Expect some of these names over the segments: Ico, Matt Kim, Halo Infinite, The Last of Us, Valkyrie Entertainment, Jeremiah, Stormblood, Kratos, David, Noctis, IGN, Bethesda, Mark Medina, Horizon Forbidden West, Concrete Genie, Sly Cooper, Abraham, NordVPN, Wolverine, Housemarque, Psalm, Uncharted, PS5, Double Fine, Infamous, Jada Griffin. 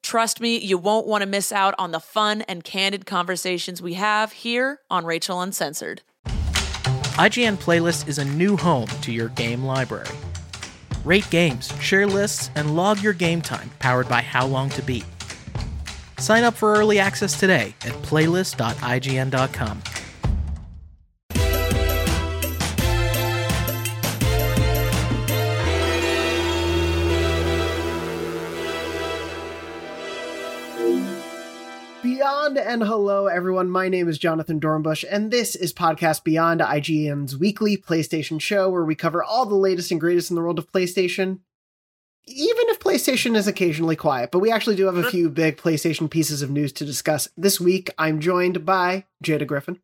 Trust me, you won't want to miss out on the fun and candid conversations we have here on Rachel Uncensored. IGN Playlist is a new home to your game library. Rate games, share lists, and log your game time, powered by How Long to Beat. Sign up for early access today at playlist.ign.com. Beyond and hello, everyone. My name is Jonathan Dornbush, and this is Podcast Beyond, IGN's weekly PlayStation show where we cover all the latest and greatest in the world of PlayStation, even if PlayStation is occasionally quiet. But we actually do have a few big PlayStation pieces of news to discuss. This week, I'm joined by Jada Griffin.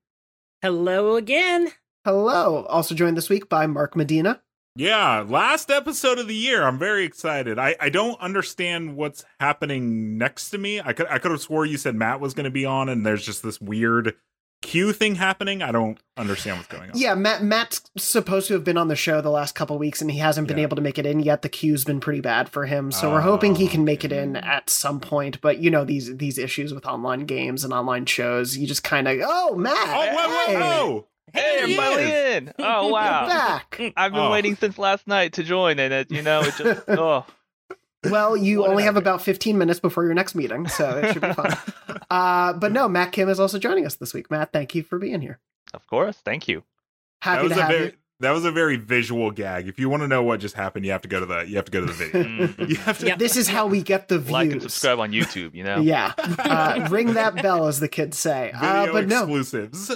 Hello again. Hello. Also joined this week by Mark Medina. Yeah, last episode of the year. I'm very excited. I don't understand what's happening next to me. I could have swore you said Matt was going to be on, and there's just this weird queue thing happening. I don't understand what's going on. Yeah, Matt's supposed to have been on the show the last couple weeks, and he hasn't been able to make it in yet. The queue's been pretty bad for him, so we're hoping he can make it in at some point. But you know, these issues with online games and online shows, you just kind of Matt. Oh. Hey, everybody in! Oh, wow. Back. I've been waiting since last night to join, and it just, Well, you only have about 15 minutes before your next meeting, so it should be fun. But no, Matt Kim is also joining us this week. Matt, thank you for being here. Of course. Thank you. Happy to have you. That was a very visual gag. If you want to know what just happened, you have to go to the video. This is how we get the views. Like and subscribe on YouTube, you know? Yeah. Ring that bell, as the kids say. Exclusives.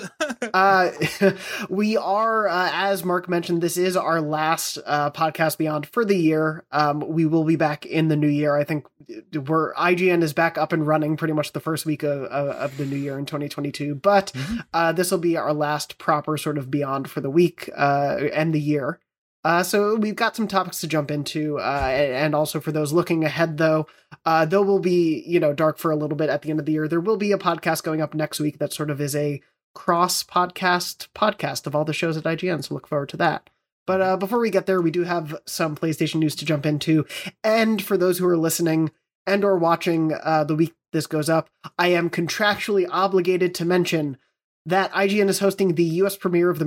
We are, as Mark mentioned, this is our last Podcast Beyond for the year. We will be back in the new year. I think IGN is back up and running pretty much the first week of the new year in 2022. But this will be our last proper sort of Beyond for the week. End the year. So we've got some topics to jump into. And also for those looking ahead, though we'll be, dark for a little bit at the end of the year, there will be a podcast going up next week that sort of is a cross podcast of all the shows at IGN. So look forward to that. But before we get there, we do have some PlayStation news to jump into. And for those who are listening and or watching the week this goes up, I am contractually obligated to mention that IGN is hosting the US premiere of the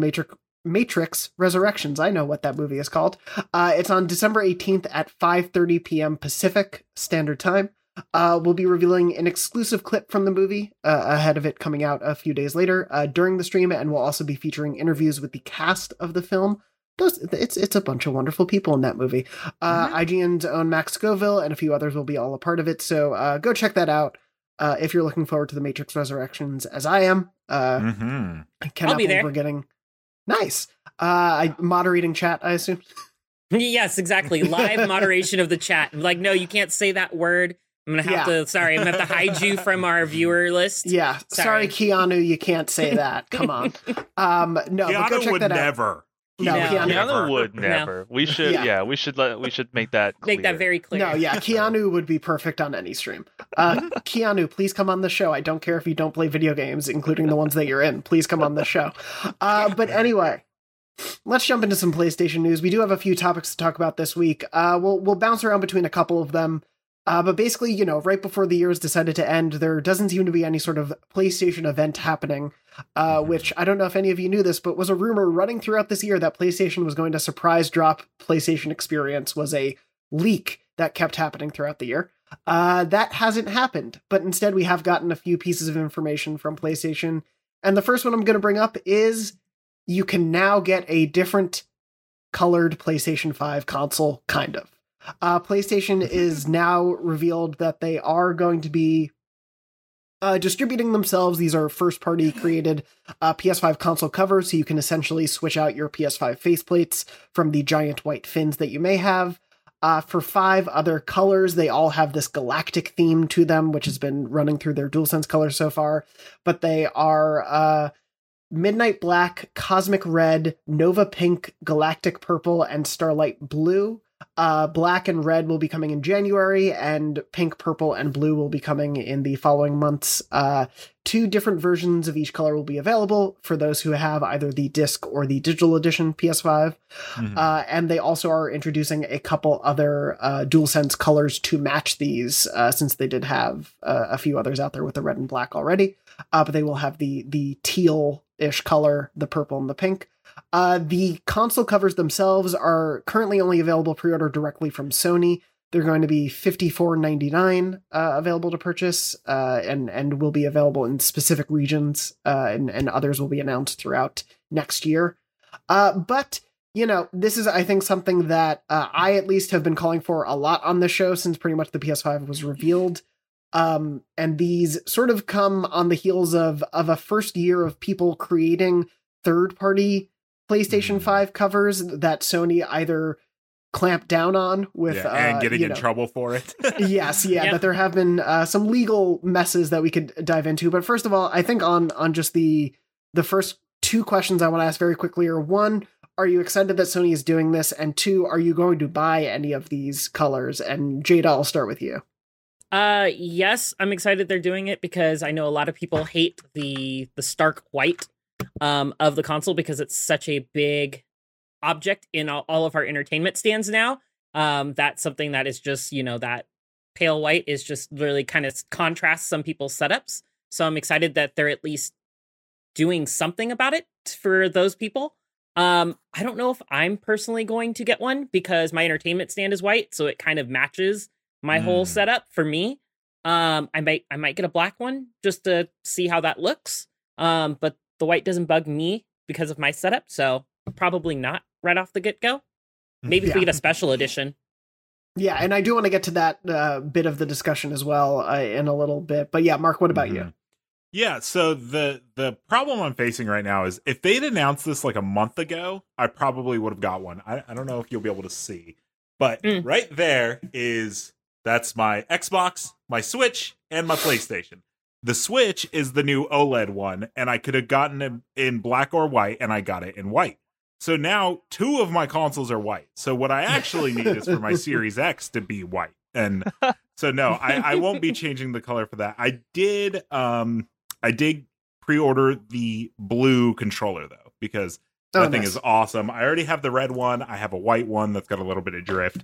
Matrix Resurrections. I know what that movie is called. It's on December 18th at 5:30 p.m. Pacific Standard Time. We'll be revealing an exclusive clip from the movie ahead of it coming out a few days later during the stream, and we'll also be featuring interviews with the cast of the film. It's a bunch of wonderful people in that movie. IGN's own Max Scoville and a few others will be all a part of it, so go check that out. If you're looking forward to the Matrix Resurrections, as I am, I cannot believe we're getting... Nice. Moderating chat, I assume. Yes, exactly. Live moderation of the chat. Like, no, you can't say that word. I'm going to have to, sorry, I'm going to have to hide you from our viewer list. Yeah. Sorry, Keanu, you can't say that. Come on. No, Keanu go check would that never. Out. No, Keanu would never. No. We should, we should make that clear. Make that very clear. No, yeah, Keanu would be perfect on any stream. Keanu, please come on the show. I don't care if you don't play video games, including the ones that you're in. Please come on the show. But anyway, let's jump into some PlayStation news. We do have a few topics to talk about this week. We'll bounce around between a couple of them. But basically, right before the year is decided to end, there doesn't seem to be any sort of PlayStation event happening, which I don't know if any of you knew this, but was a rumor running throughout this year that PlayStation was going to surprise drop PlayStation Experience, was a leak that kept happening throughout the year. That hasn't happened, but instead we have gotten a few pieces of information from PlayStation. And the first one I'm going to bring up is you can now get a different colored PlayStation 5 console, kind of. PlayStation is now revealed that they are going to be distributing themselves. These are first-party created PS5 console covers, so you can essentially switch out your PS5 faceplates from the giant white fins that you may have. For 5 other colors, they all have this galactic theme to them, which has been running through their DualSense colors so far. But they are Midnight Black, Cosmic Red, Nova Pink, Galactic Purple, and Starlight Blue. Black and red will be coming in January, and pink, purple, and blue will be coming in the following months. 2 different versions of each color will be available for those who have either the disc or the digital edition PS5. Mm-hmm. And they also are introducing a couple other DualSense colors to match these, since they did have a few others out there with the red and black already. But they will have the teal-ish color, the purple and the pink. The console covers themselves are currently only available pre-order directly from Sony. They're going to be $54.99 available to purchase, and will be available in specific regions, and others will be announced throughout next year. But, you know, this is, I think, something that I at least have been calling for a lot on the show since pretty much the PS5 was revealed. And these sort of come on the heels of a first year of people creating third-party PlayStation 5 covers that Sony either clamped down on with and getting in trouble for it. Yes. But there have been some legal messes that we could dive into. But first of all, I think on just the first 2 questions I want to ask very quickly are: 1, are you excited that Sony is doing this? And 2, are you going to buy any of these colors? And Jada, I'll start with you. Yes, I'm excited they're doing it because I know a lot of people hate the stark white of the console because it's such a big object in all of our entertainment stands now. That's something that is just, you know, that pale white is just really kind of contrasts some people's setups. So I'm excited that they're at least doing something about it for those people. I don't know if I'm personally going to get one because my entertainment stand is white, so it kind of matches my whole setup for me. I might get a black one just to see how that looks. But the white doesn't bug me because of my setup, so probably not right off the get-go. Maybe if we get a special edition. Yeah, and I do want to get to that bit of the discussion as well in a little bit. But yeah, Mark, what about you? Yeah, so the problem I'm facing right now is if they'd announced this like a month ago, I probably would have got one. I don't know if you'll be able to see. But right there is, that's my Xbox, my Switch, and my PlayStation. The Switch is the new OLED one, and I could have gotten it in black or white, and I got it in white. So now 2 of my consoles are white. So what I actually need is for my Series X to be white. And so no, I won't be changing the color for that. I did pre-order the blue controller though, because that thing is awesome. I already have the red one. I have a white one that's got a little bit of drift.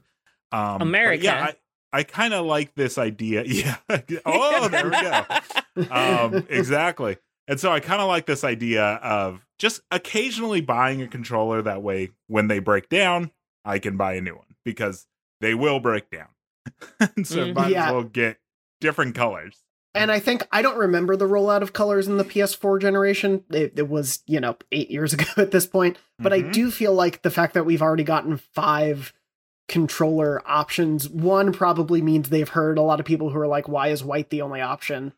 America. Yeah, I kind of like this idea. Yeah. Oh, there we go. Exactly. And so I kind of like this idea of just occasionally buying a controller. That way, when they break down, I can buy a new one because they will break down. So might as well get different colors. And I think, I don't remember the rollout of colors in the PS4 generation. It was, 8 years ago at this point. But I do feel like the fact that we've already gotten 5 controller options, 1 probably means they've heard a lot of people who are like, why is white the only option?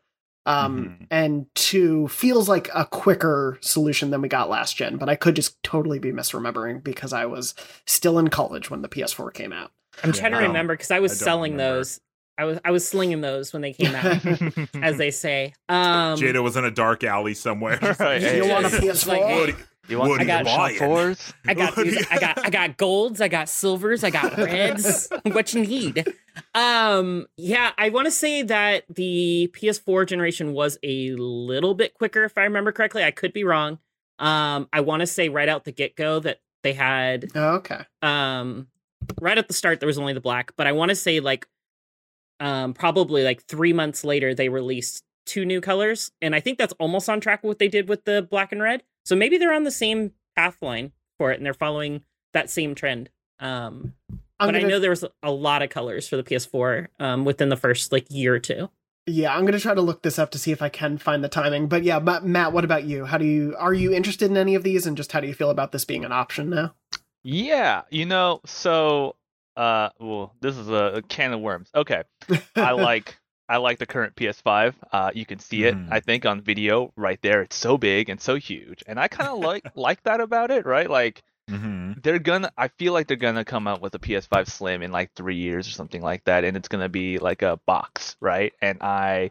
And 2 feels like a quicker solution than we got last gen, but I could just totally be misremembering because I was still in college when the PS4 came out. I'm trying to remember because I was selling those. I was slinging those when they came out, as they say. Jada was in a dark alley somewhere. Right. You want a PS4? Like, hey. I got shot fours. I got golds. I got silvers. I got reds. What you need. I want to say that the PS4 generation was a little bit quicker, if I remember correctly. I could be wrong. I want to say right out the get-go that they had. Oh, okay. Right at the start, there was only the black, but I want to say probably 3 months later, they released 2 new colors, and I think that's almost on track with what they did with the black and red. So maybe they're on the same path line for it, and they're following that same trend. I know there was a lot of colors for the PS4 within the first year or two. Yeah, I'm going to try to look this up to see if I can find the timing. But yeah, Matt, what about you? Are you interested in any of these? And just how do you feel about this being an option now? Yeah, this is a can of worms. Okay. I like the current PS5. You can see it, I think, on video right there. It's so big and so huge. And I kind of like that about it, right? I feel like they're gonna come out with a PS5 Slim in 3 years or something like that, and it's gonna be a box, right? And I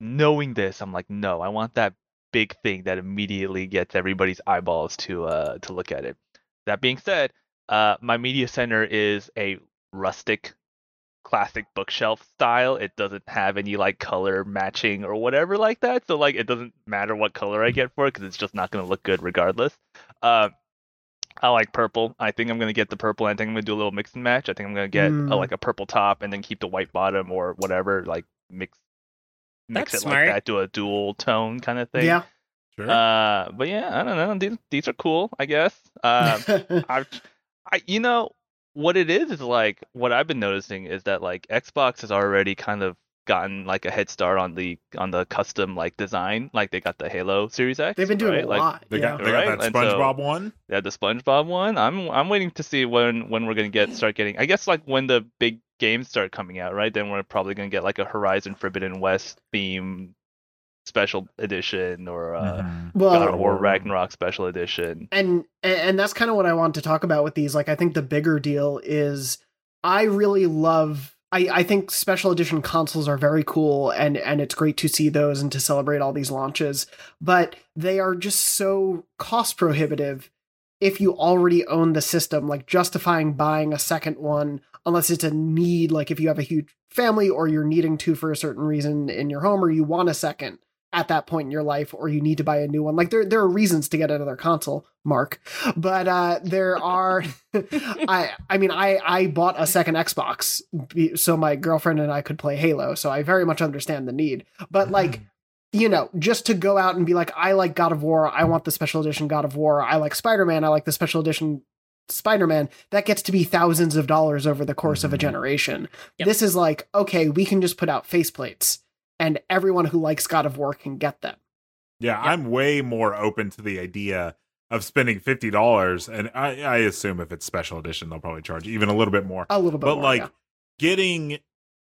knowing this, I'm like, no, I want that big thing that immediately gets everybody's eyeballs to look at it. That being said, my media center is a rustic, classic bookshelf style. It doesn't have any color matching or whatever like that, so it doesn't matter what color I get for it because it's just not gonna look good regardless. I like purple. I think I'm going to get the purple. I think I'm going to do a little mix and match. I think I'm going to get a purple top and then keep the white bottom or whatever, mix it smart. Like that, do a dual tone kind of thing. Yeah. Sure. But yeah, I don't know. These are cool, I guess. What it is what I've been noticing is that Xbox has already kind of gotten a head start on the custom design. They got the Halo Series X. They've been doing a lot. They got that SpongeBob one. Yeah, the SpongeBob one. I'm waiting to see when we're going to start getting. I guess when the big games start coming out, right? Then we're probably going to get a Horizon Forbidden West theme special edition or God of War Ragnarok special edition. And that's kind of what I want to talk about with these. I think the bigger deal is I really love. I think special edition consoles are very cool, and it's great to see those and to celebrate all these launches, but they are just so cost prohibitive if you already own the system, justifying buying a second one, unless it's a need, if you have a huge family or you're needing to for a certain reason in your home, or you want a second at that point in your life, or you need to buy a new one. There are reasons to get another console, Mark, but there are, I bought a second Xbox so my girlfriend and I could play Halo. So I very much understand the need, but just to go out and be I like God of War. I want the special edition God of War. I like Spider-Man. I like the special edition Spider-Man. That gets to be thousands of dollars over the course of a generation. Yep. This is okay, we can just put out faceplates, and everyone who likes God of War can get them. Yeah, yeah. I'm way more open to the idea of spending $50, and I assume if it's special edition, they'll probably charge even a little bit more. Getting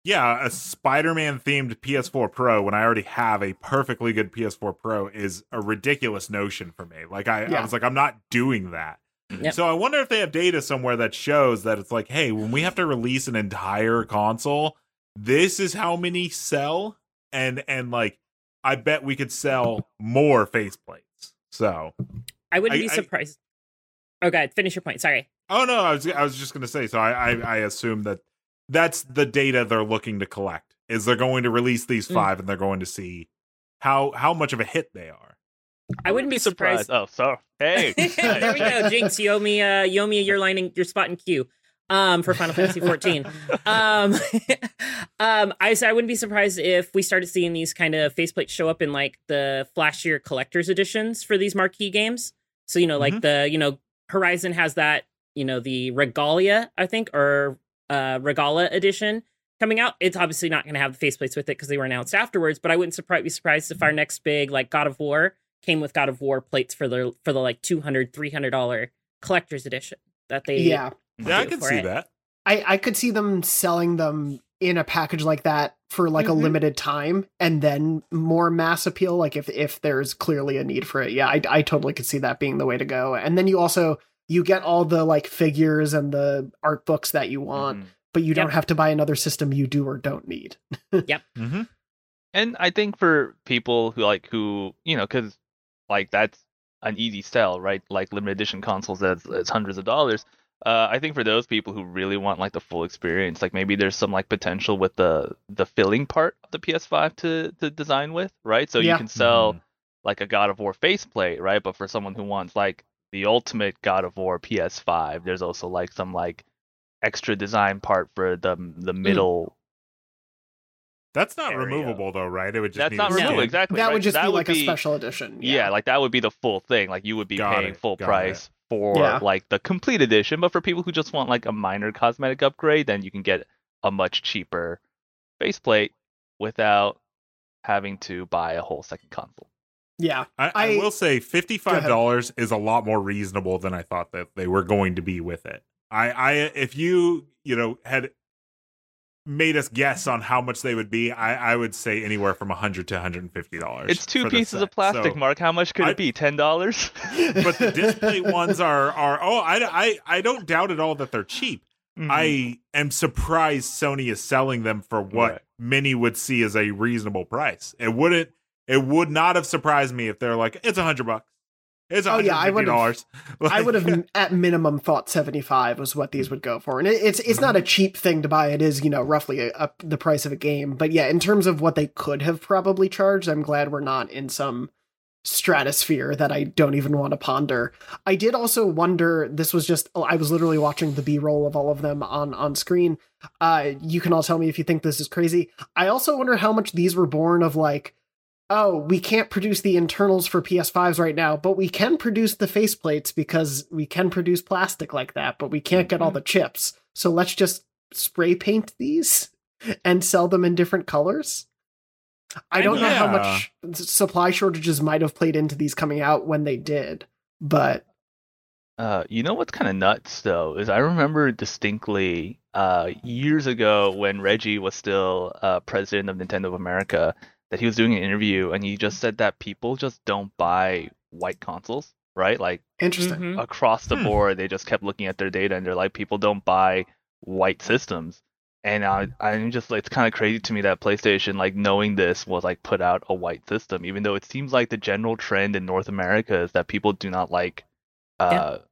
a Spider-Man themed PS4 Pro when I already have a perfectly good PS4 Pro is a ridiculous notion for me. I was I'm not doing that. Yep. So I wonder if they have data somewhere that shows that it's hey, when we have to release an entire console, this is how many sell. And I bet we could sell more faceplates. So I wouldn't be surprised. Oh God, finish your point. Sorry. Oh no, I was just gonna say. So I assume that's the data they're looking to collect. Is they're going to release these five, and they're going to see how much of a hit they are. I wouldn't be surprised. Oh, so hey, there we go, Jinx. You owe me your line in your spot in queue. For Final Fantasy XIV. I wouldn't be surprised if we started seeing these kind of faceplates show up in the flashier collector's editions for these marquee games. So, Horizon has that, the Regalia, I think, or Regala edition coming out. It's obviously not going to have the faceplates with it because they were announced afterwards, but I wouldn't be surprised if our next big, God of War came with God of War plates for the $200, $300 collector's edition that they... Yeah. Yeah, I could see that. I could see them selling them in a package like that for a limited time and then more mass appeal. If there's clearly a need for it. Yeah, I totally could see that being the way to go. And then you also, get all the figures and the art books that you want, but you don't have to buy another system you do or don't need. Yep. Mm-hmm. And I think for people who that's an easy sell, right? Limited edition consoles, that's hundreds of dollars. I think for those people who really want the full experience, maybe there's some potential with the filling part of the PS5 to design with, right? So you can sell a God of War faceplate, right? But for someone who wants the ultimate God of War PS5, there's also some extra design part for the middle. That's not area. Removable though, right? It would just that's not removable, exactly. That right? would just that be would a special edition. Yeah. That would be the full thing. You would be paying full price for like the complete edition, but for people who just want like a minor cosmetic upgrade, then you can get a much cheaper faceplate without having to buy a whole second console. Yeah, I will say $55 is a lot more reasonable than I thought that they were going to be with it. If you know had made us guess on how much they would be, I would say anywhere from $100 to $150. It's two pieces of plastic, so, Mark. How much could it be? $10. But the display ones I don't doubt at all that they're cheap. Mm-hmm. I am surprised Sony is selling them for what many would see as a reasonable price. It would not have surprised me if they're like, it's $100. It's $150. I would have at minimum thought $75 was what these would go for. And it's not a cheap thing to buy. It is, roughly the price of a game. But yeah, in terms of what they could have probably charged, I'm glad we're not in some stratosphere that I don't even want to ponder. I did also wonder, this was just, I was literally watching the B-roll of all of them on screen. You can all tell me if you think this is crazy. I also wonder how much these were born of like, oh, we can't produce the internals for PS5s right now, but we can produce the faceplates because we can produce plastic like that, but we can't get all the chips. So let's just spray paint these and sell them in different colors. I don't know how much supply shortages might have played into these coming out when they did, but... you know what's kind of nuts, though, is I remember distinctly years ago when Reggie was still president of Nintendo of America, that he was doing an interview and he just said that people just don't buy white consoles, right? Like, interesting. Across the board, they just kept looking at their data and they're like, people don't buy white systems. And I'm just like, it's kind of crazy to me that PlayStation, like knowing this, was like put out a white system, even though it seems like the general trend in North America is that people do not like, for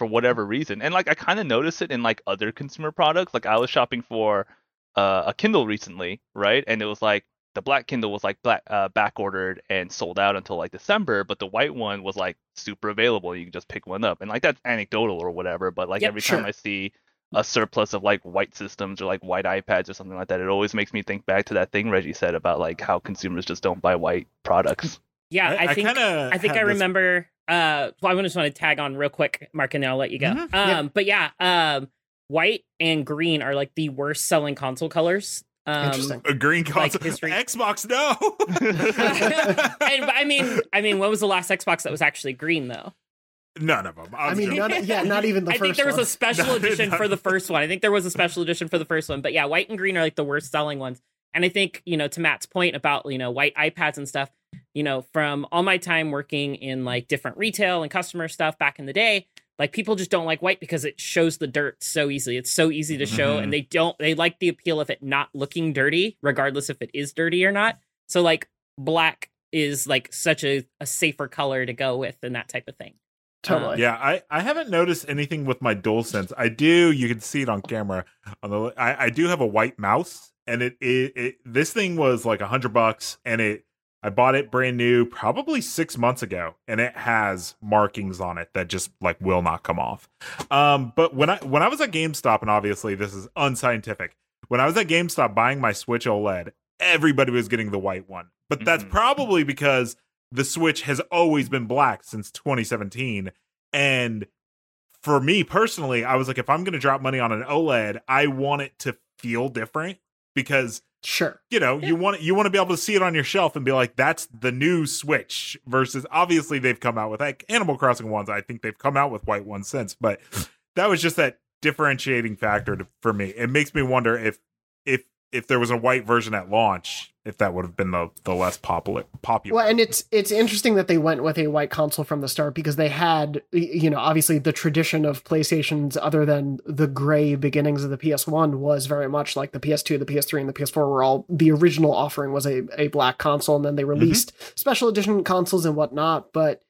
whatever reason. And like, I kind of noticed it in like other consumer products. Like I was shopping for a Kindle recently, right? And it was like the black Kindle was like back ordered and sold out until like December, but the white one was like super available. You can just pick one up, and like that's anecdotal or whatever. But like every time I see a surplus of like white systems or like white iPads or something like that, it always makes me think back to that thing Reggie said about like how consumers just don't buy white products. Yeah, I think I remember. Well, I just want to tag on real quick, Mark, and then I'll let you go. Mm-hmm. But yeah. White and green are like the worst selling console colors. A green console, like Xbox, no. And, I mean, when was the last Xbox that was actually green though? None of them. Not even the first one. I think there was a special edition for the first one. But yeah, white and green are like the worst selling ones. And I think, to Matt's point about, white iPads and stuff, from all my time working in like different retail and customer stuff back in the day, like people just don't like white because it shows the dirt so easily. It's so easy to show. And they like the appeal of it not looking dirty, regardless if it is dirty or not. So like black is like such a safer color to go with and that type of thing. Totally. Yeah. I haven't noticed anything with my DualSense. You can see it on camera. I do have a white mouse, and it this thing was like $100 and I bought it brand new probably 6 months ago, and it has markings on it that just like will not come off. But when I was at GameStop, and obviously this is unscientific, when I was at GameStop buying my Switch OLED, everybody was getting the white one. But that's probably because the Switch has always been black since 2017. And for me personally, I was like, if I'm going to drop money on an OLED, I want it to feel different because... Sure. You want to be able to see it on your shelf and be like, that's the new Switch, versus obviously they've come out with like Animal Crossing ones. I think they've come out with white ones since, but that was just that differentiating factor for me. It makes me wonder if there was a white version at launch, if that would have been the less popular. Well, and it's interesting that they went with a white console from the start, because they had, obviously the tradition of PlayStation's, other than the gray beginnings of the PS1, was very much like the PS2, the PS3, and the PS4 were all, the original offering was a black console, and then they released special edition consoles and whatnot, but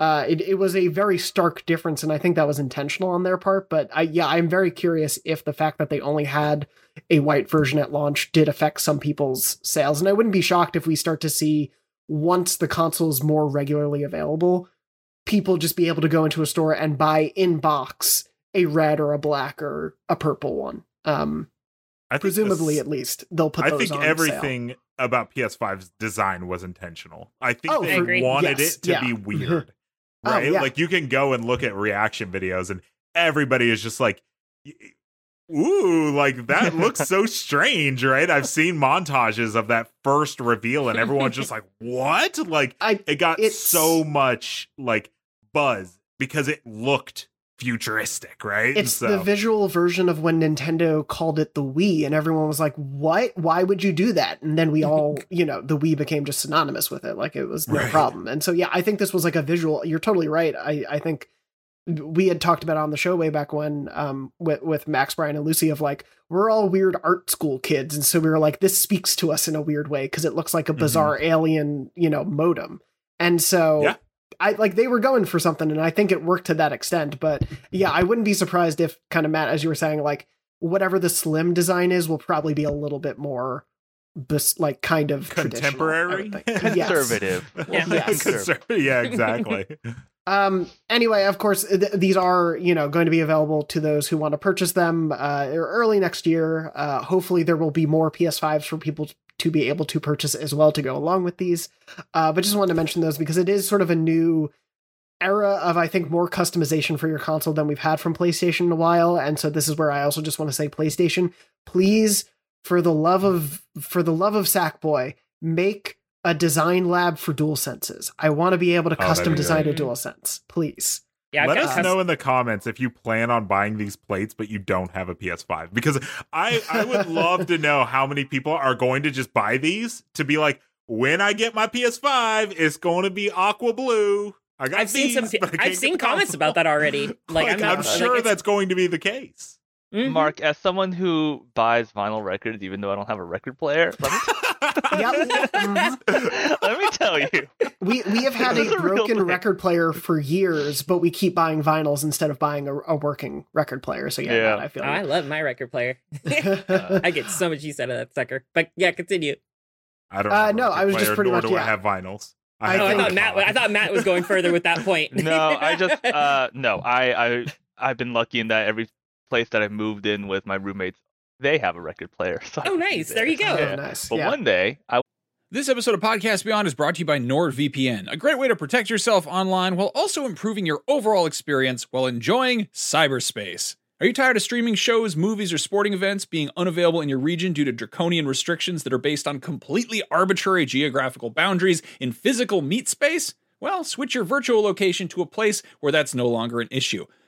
it was a very stark difference, and I think that was intentional on their part. But I'm very curious if the fact that they only had a white version at launch did affect some people's sales. And I wouldn't be shocked if we start to see, once the console is more regularly available, people just be able to go into a store and buy in box a red or a black or a purple one. Presumably, at least they'll put. I think everything about PS5's design was intentional. I think they wanted it to be weird. right? Oh, yeah. Like, you can go and look at reaction videos and everybody is just like, ooh, like that looks so strange, right? I've seen montages of that first reveal and everyone's just like, what? Like, it got so much like buzz because it looked futuristic, right? It's the visual version of when Nintendo called it the Wii and everyone was like, what? Why would you do that? And then we all, you know, the Wii became just synonymous with it. Like, it was no problem. And so, yeah, I think this was like a visual. You're totally right. I think we had talked about on the show way back when, with Max, Brian, and Lucy, of like, we're all weird art school kids. And so we were like, this speaks to us in a weird way because it looks like a bizarre alien, you know, modem. And so... yeah. I like, they were going for something, and I think it worked to that extent. But yeah, I wouldn't be surprised if, kind of, Matt, as you were saying, like, whatever the slim design is will probably be a little bit more like kind of contemporary, conservative. Yeah, exactly. Anyway, of course, these are, you know, going to be available to those who want to purchase them early next year. Hopefully there will be more PS5s for people to be able to purchase as well to go along with these. But just wanted to mention those because it is sort of a new era of, I think, more customization for your console than we've had from PlayStation in a while. And so this is where I also just want to say, PlayStation, please, for the love of Sackboy, make a design lab for DualSenses. I want to be able to custom design a DualSense, please. Yeah, let us know in the comments if you plan on buying these plates, but you don't have a PS5, because I would love to know how many people are going to just buy these to be like, when I get my PS5, it's going to be aqua blue. I've seen comments about that already. Like I'm sure that's going to be the case. Mm-hmm. Mark, as someone who buys vinyl records, even though I don't have a record player, let me tell you, we have had a broken record player for years, but we keep buying vinyls instead of buying a working record player. So yeah. I feel like... I love my record player. I get so much use out of that sucker. But yeah, continue. I don't. No, I was player, just pretty much. Do I have vinyls? I thought Matt was going further with that point. No, I just I've been lucky in that every place that I've moved in with my roommates, they have a record player. So nice. There you go. Yeah. Oh, nice. But one day, This episode of Podcast Beyond is brought to you by NordVPN, a great way to protect yourself online while also improving your overall experience while enjoying cyberspace. Are you tired of streaming shows, movies, or sporting events being unavailable in your region due to draconian restrictions that are based on completely arbitrary geographical boundaries in physical meat space? Well, switch your virtual location to a place where that's no longer an issue.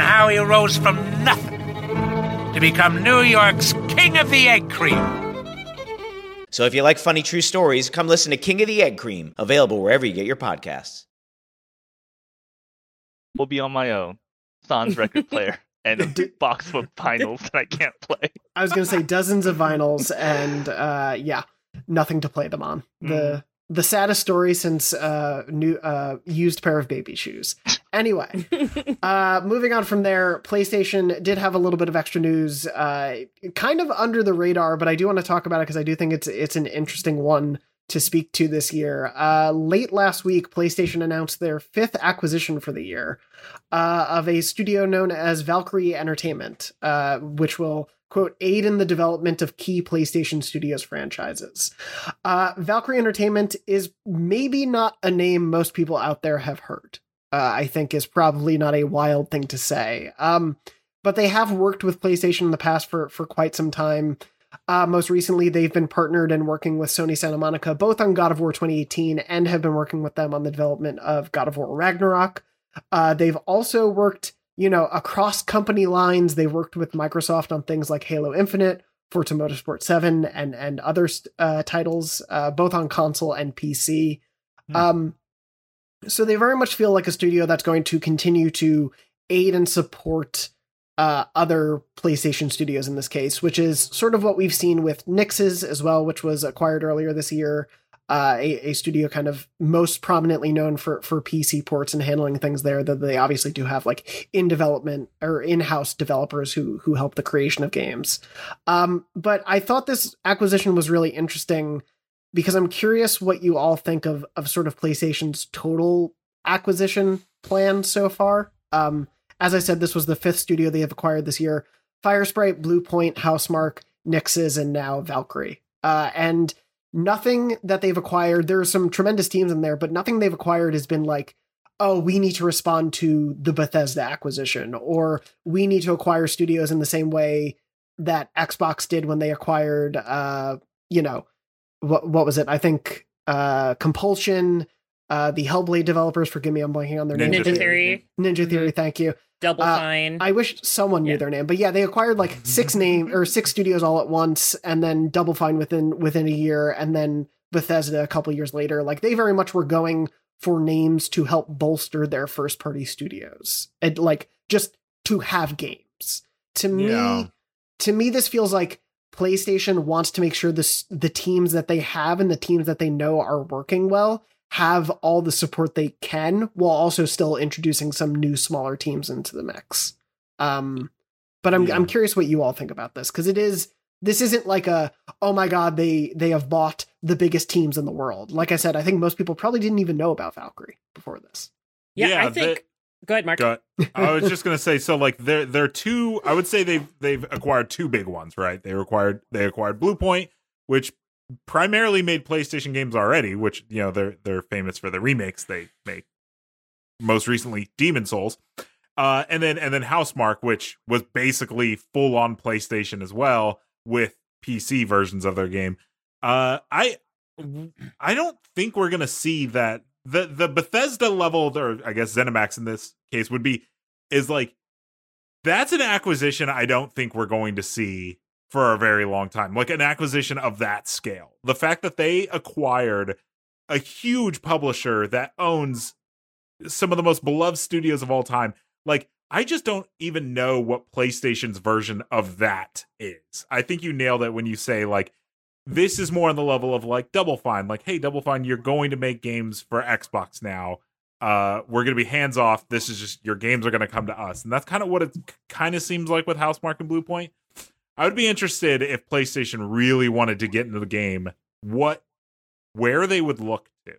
how he rose from nothing to become New York's King of the Egg Cream. So if you like funny true stories, come listen to King of the Egg Cream, available wherever you get your podcasts. Will be on my own. Sans record player. And a box of vinyls that I can't play. I was going to say dozens of vinyls and, nothing to play them on. The saddest story since used pair of baby shoes. Anyway, moving on from there, PlayStation did have a little bit of extra news, kind of under the radar, but I do want to talk about it because I do think it's an interesting one to speak to this year. Late last week, PlayStation announced their fifth acquisition for the year of a studio known as Valkyrie Entertainment, which will, quote, aid in the development of key PlayStation Studios franchises. Valkyrie Entertainment is maybe not a name most people out there have heard. I think is probably not a wild thing to say. But they have worked with PlayStation in the past for quite some time. Most recently, they've been partnered and working with Sony Santa Monica, both on God of War 2018 and have been working with them on the development of God of War Ragnarok. They've also worked, across company lines. They've worked with Microsoft on things like Halo Infinite, Forza Motorsport 7, and other titles, both on console and PC. So they very much feel like a studio that's going to continue to aid and support other PlayStation studios in this case, which is sort of what we've seen with Nixxes as well, which was acquired earlier this year, a studio kind of most prominently known for PC ports and handling things there, that they obviously do have like in development or in-house developers who help the creation of games. But I thought this acquisition was really interesting because I'm curious what you all think of sort of PlayStation's total acquisition plan so far. As I said, this was the fifth studio they have acquired this year. Firesprite, Bluepoint, Housemarque, Nixxes, and now Valkyrie. And nothing that they've acquired, there are some tremendous teams in there, but nothing they've acquired has been like, oh, we need to respond to the Bethesda acquisition, or we need to acquire studios in the same way that Xbox did when they acquired, what was it? I think Compulsion, the Hellblade developers, forgive me, I'm blanking on their name. Ninja Theory, thank you. Double Fine. I wish someone knew their name, but yeah, they acquired like six studios all at once, and then Double Fine within a year, and then Bethesda a couple years later. Like they very much were going for names to help bolster their first party studios, and like just to have games. To me, this feels like PlayStation wants to make sure the teams that they have and the teams that they know are working well have all the support they can, while also still introducing some new smaller teams into the mix. I'm curious what you all think about this, because this isn't like a, oh my god, they have bought the biggest teams in the world. Like I said, I think most people probably didn't even know about Valkyrie before this. Yeah I think. Go ahead, Mark. I was just gonna say, so like they're two. I would say they've acquired two big ones, right? They acquired Bluepoint, which primarily made PlayStation games already, which they're famous for the remakes they make. Most recently, Demon's Souls, and then Housemarque, which was basically full on PlayStation as well with PC versions of their game. I don't think we're gonna see that the Bethesda level, or I guess ZeniMax in this case would be, is like that's an acquisition I don't think we're going to see for a very long time, like an acquisition of that scale. The fact that they acquired a huge publisher that owns some of the most beloved studios of all time, like I just don't even know what PlayStation's version of that is. I think you nailed it when you say like, this is more on the level of like Double Fine, like, hey, Double Fine, you're going to make games for Xbox now. We're going to be hands off. This is just, your games are going to come to us. And that's kind of what it kind of seems like with Housemarque and Bluepoint. I would be interested if PlayStation really wanted to get into the game, where they would look to.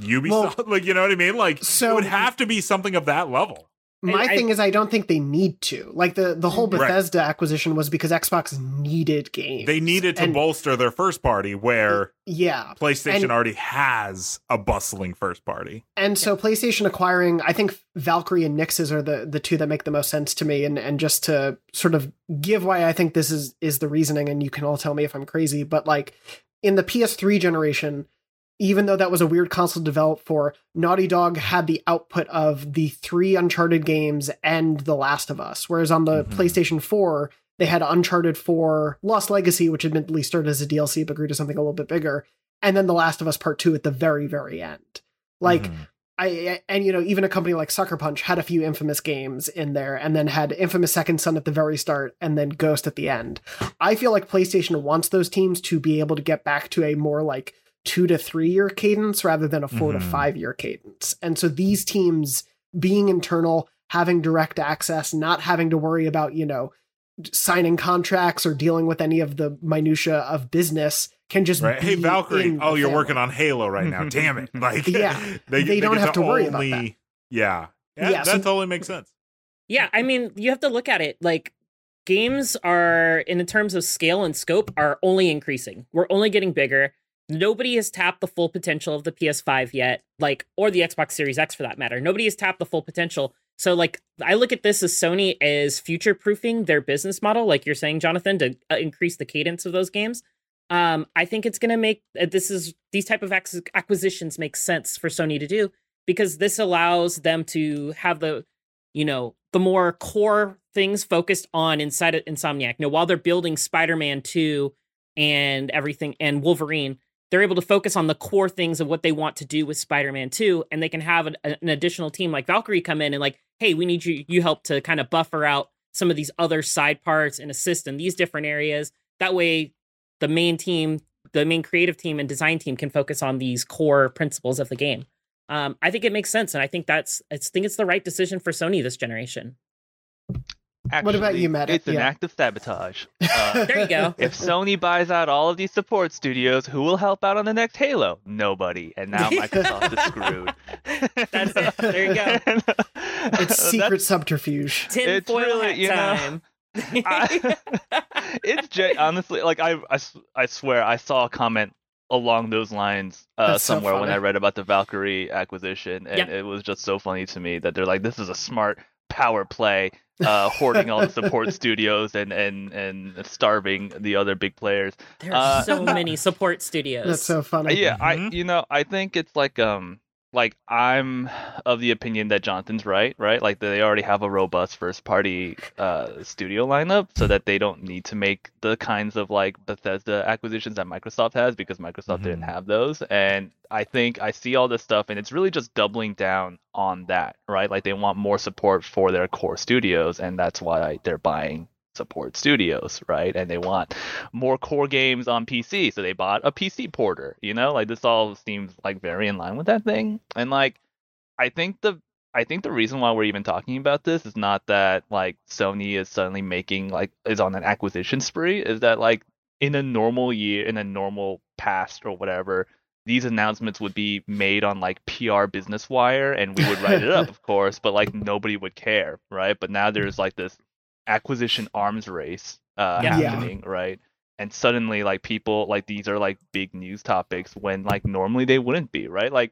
Ubisoft, like, you know what I mean? Like, so it would have to be something of that level. My thing is, I don't think they need to. Like, the whole Bethesda acquisition was because Xbox needed games. They needed to bolster their first party, where PlayStation already has a bustling first party. And so PlayStation acquiring, I think Valkyrie and Nixxes are the two that make the most sense to me. And just to sort of give why I think this is the reasoning, and you can all tell me if I'm crazy, but like, in the PS3 generation, even though that was a weird console developed for, Naughty Dog had the output of the 3 Uncharted games and The Last of Us. Whereas on the PlayStation 4, they had Uncharted 4, Lost Legacy, which admittedly started as a DLC but grew to something a little bit bigger, and then The Last of Us Part 2 at the very, very end. Like, even a company like Sucker Punch had a few Infamous games in there, and then had Infamous Second Son at the very start, and then Ghost at the end. I feel like PlayStation wants those teams to be able to get back to a more like 2 to 3 year cadence rather than a 4 to 5 year cadence. And so these teams being internal, having direct access, not having to worry about, you know, signing contracts or dealing with any of the minutia of business, can just be hey, Valkyrie, oh, you're working on Halo right now. Damn it. Like, they don't have to worry about that. Yeah, that totally makes sense. Yeah. I mean, you have to look at it like, games are, in terms of scale and scope, are only increasing. We're only getting bigger. Nobody has tapped the full potential of the PS5 yet, like, or the Xbox Series X for that matter. Nobody has tapped the full potential. So, like, I look at this as Sony as future-proofing their business model, like you're saying, Jonathan, to increase the cadence of those games. I think it's going to make these type of acquisitions make sense for Sony to do, because this allows them to have the, you know, the more core things focused on inside of Insomniac. Now, while they're building Spider-Man 2 and everything and Wolverine, they're able to focus on the core things of what they want to do with Spider-Man 2, and they can have an additional team like Valkyrie come in and like, hey, we need you help to kind of buffer out some of these other side parts and assist in these different areas. That way, the main team, the main creative team and design team can focus on these core principles of the game. I think it makes sense, and I think it's the right decision for Sony this generation. Actually, what about you, Matt? It's an act of sabotage. There you go. If Sony buys out all of these support studios, who will help out on the next Halo? Nobody. And now Microsoft is screwed. That's it. There you go. It's secret subterfuge. Tinfoil hat time. Honestly, like, I swear I saw a comment along those lines somewhere when I read about the Valkyrie acquisition, and it was just so funny to me that they're like, this is a smart power play, hoarding all the support studios and starving the other big players. There are so many support studios. That's so funny. Yeah, I think it's like I'm of the opinion that Jonathan's right? Like, they already have a robust first party studio lineup, so that they don't need to make the kinds of like Bethesda acquisitions that Microsoft has, because Microsoft didn't have those. And I think I see all this stuff, and it's really just doubling down on that, right? Like, they want more support for their core studios, and that's why they're buying support studios, right? And they want more core games on PC, so they bought a PC porter, you know? Like, this all seems like very in line with that thing. And like, I think the reason why we're even talking about this is not that like Sony is suddenly making like is on an acquisition spree, is that like in a normal year, in a normal past or whatever, these announcements would be made on like PR Business Wire, and we would write it up, of course, but like nobody would care, right? But now there's like this acquisition arms race happening, right? And suddenly like people, like these are like big news topics when like normally they wouldn't be, right? Like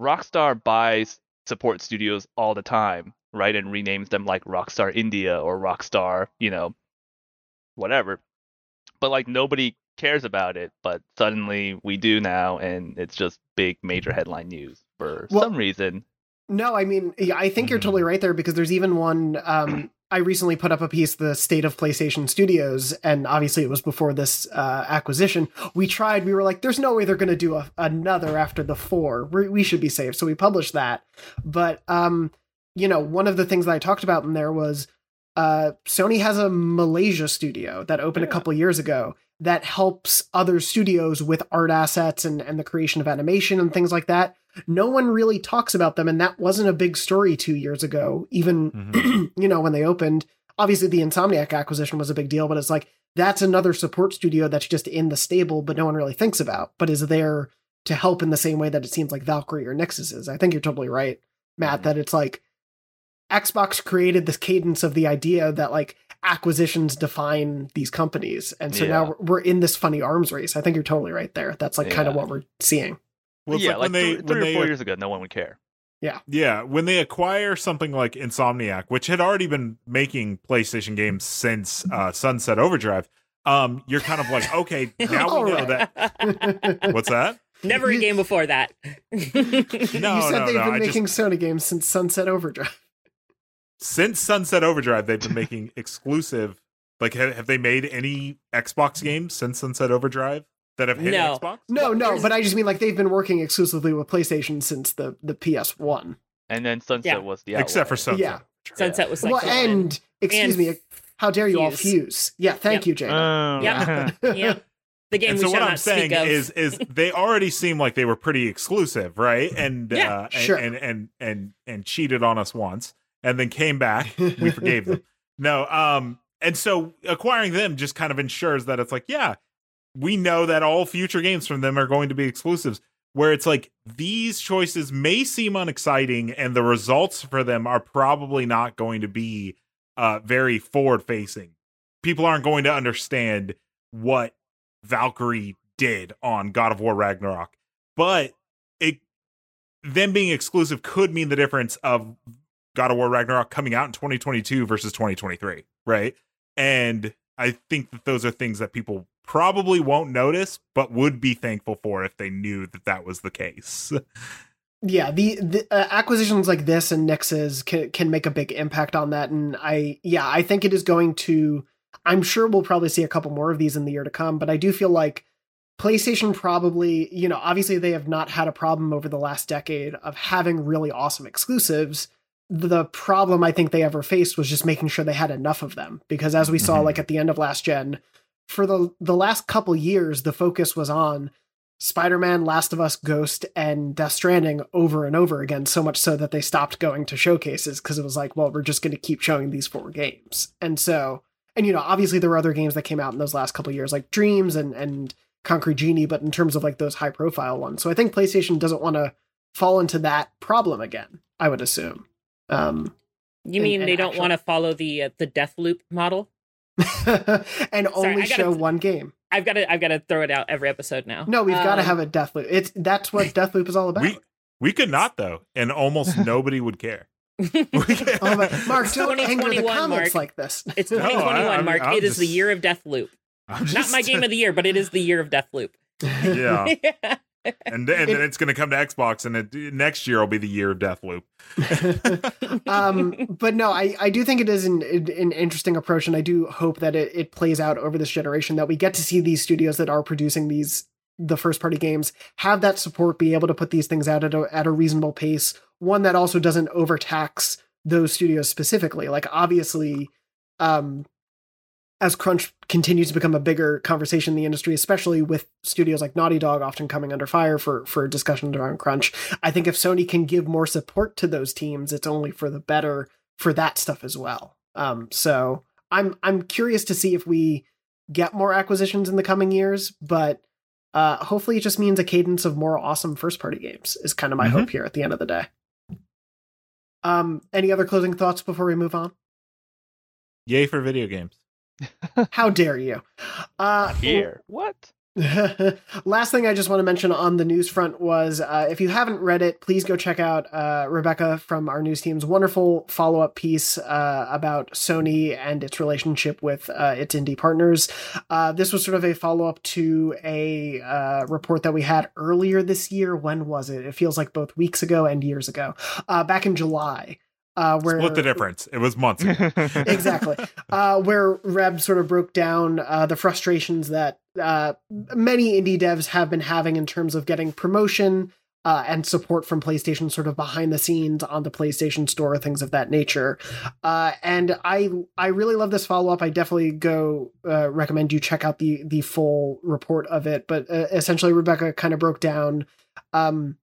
Rockstar buys support studios all the time, right? And renames them like Rockstar India or Rockstar, you know, whatever. But like nobody cares about it, but suddenly we do now, and it's just big major headline news for some reason. No, I mean, I think you're totally right there, because there's even one I recently put up a piece, the state of PlayStation Studios, and obviously it was before this acquisition. We were like, there's no way they're going to do another after the 4. We should be safe. So we published that. But, you know, one of the things that I talked about in there was Sony has a Malaysia studio that opened a couple years ago that helps other studios with art assets and the creation of animation and things like that. No one really talks about them, and that wasn't a big story 2 years ago, even, you know, when they opened. Obviously, the Insomniac acquisition was a big deal, but it's like, that's another support studio that's just in the stable, but no one really thinks about, but is there to help in the same way that it seems like Valkyrie or Nixxes is. I think you're totally right, Matt, that it's like Xbox created this cadence of the idea that like acquisitions define these companies. And so now we're in this funny arms race. I think you're totally right there. That's like kind of what we're seeing. Well, it's like three or four years ago, no one would care. Yeah. Yeah. When they acquire something like Insomniac, which had already been making PlayStation games since Sunset Overdrive, you're kind of like, okay, now we know that. What's that? Never a game before that. They've been making Sony games since Sunset Overdrive. Since Sunset Overdrive, they've been making exclusive. Like, have they made any Xbox games since Sunset Overdrive that have hit Xbox? No, but I just mean like they've been working exclusively with PlayStation since the PS1. And then Sunset was the outlier. Except for Sunset. Yeah. Sunset was like... Well, and, excuse me, how dare you all Fuse. Yeah, thank you, Jane. Yeah. The game and we so what I'm saying is they already seem like they were pretty exclusive, right? And sure. and cheated on us once and then came back. We forgave them. No, and so acquiring them just kind of ensures that it's like, yeah, we know that all future games from them are going to be exclusives, where it's like these choices may seem unexciting and the results for them are probably not going to be very forward facing. People aren't going to understand what Valkyrie did on God of War Ragnarok, but them being exclusive could mean the difference of God of War Ragnarok coming out in 2022 versus 2023, right? And I think that those are things that people probably won't notice, but would be thankful for if they knew that that was the case. Yeah, the acquisitions like this and Nixxes can make a big impact on that, and I think it is going to. I'm sure we'll probably see a couple more of these in the year to come, but I do feel like PlayStation probably, obviously they have not had a problem over the last decade of having really awesome exclusives. The problem I think they ever faced was just making sure they had enough of them, because as we saw like at the end of last gen, for the last couple years, the focus was on Spider-Man, Last of Us, Ghost, and Death Stranding over and over again, so much so that they stopped going to showcases because it was like, well, we're just going to keep showing these four games. And so... And, obviously there were other games that came out in those last couple of years, like Dreams and Concrete Genie, but in terms of like those high profile ones. So I think PlayStation doesn't want to fall into that problem again, I would assume. They don't want to follow the Deathloop model? And only show one game. I've got to throw it out every episode now. No, we've got to have a Deathloop. That's what Deathloop is all about. We could not, though, and almost nobody would care. Mark, don't anger the comments like this. It's 2021, Mark. It is the year of Deathloop. Not my game of the year, but it is the year of Deathloop. Yeah. And then it's going to come to Xbox, and next year will be the year of Deathloop. But no, I do think it is an interesting approach, and I do hope that it plays out over this generation, that we get to see these studios that are producing the first-party games, have that support, be able to put these things out at a reasonable pace, one that also doesn't overtax those studios specifically. Like, obviously, as crunch continues to become a bigger conversation in the industry, especially with studios like Naughty Dog often coming under fire for discussion around crunch, I think if Sony can give more support to those teams, it's only for the better for that stuff as well. So I'm curious to see if we get more acquisitions in the coming years, but hopefully it just means a cadence of more awesome first-party games is kind of my hope here at the end of the day. Any other closing thoughts before we move on? Yay for video games. How dare you? Here. What? Last thing I just want to mention on the news front was, if you haven't read it, please go check out Rebecca from our news team's wonderful follow-up piece about Sony and its relationship with its indie partners. This was sort of a follow-up to a report that we had earlier this year. When was it? It feels like both weeks ago and years ago. Back in July. Split the difference. It was months ago. Exactly. Where Reb sort of broke down the frustrations that many indie devs have been having in terms of getting promotion and support from PlayStation sort of behind the scenes on the PlayStation Store, things of that nature. And I really love this follow-up. I definitely go recommend you check out the full report of it. But essentially, Rebecca kind of broke down kind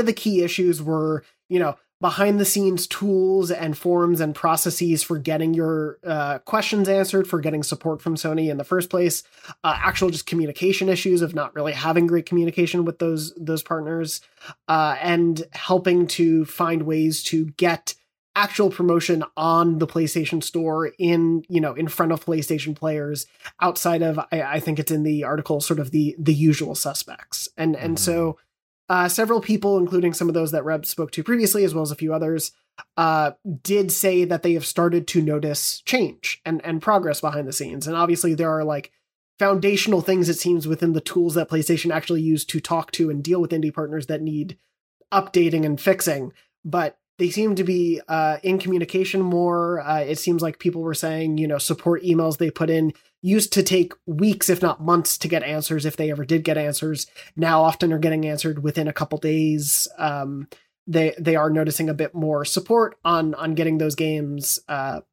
of the key issues were you know, behind the scenes tools and forms and processes for getting your questions answered, for getting support from Sony in the first place, actual just communication issues of not really having great communication with those partners, and helping to find ways to get actual promotion on the PlayStation Store in, you know, in front of PlayStation players outside of, I think it's in the article, sort of the usual suspects. And mm-hmm. and so several people, including some of those that Reb spoke to previously, as well as a few others, did say that they have started to notice change and progress behind the scenes. And obviously there are like foundational things, it seems, within the tools that PlayStation actually use to talk to and deal with indie partners that need updating and fixing. But they seem to be in communication more. It seems like people were saying, you know, support emails they put in used to take weeks, if not months, to get answers if they ever did get answers. Now often are getting answered within a couple days. They are noticing a bit more support on getting those games,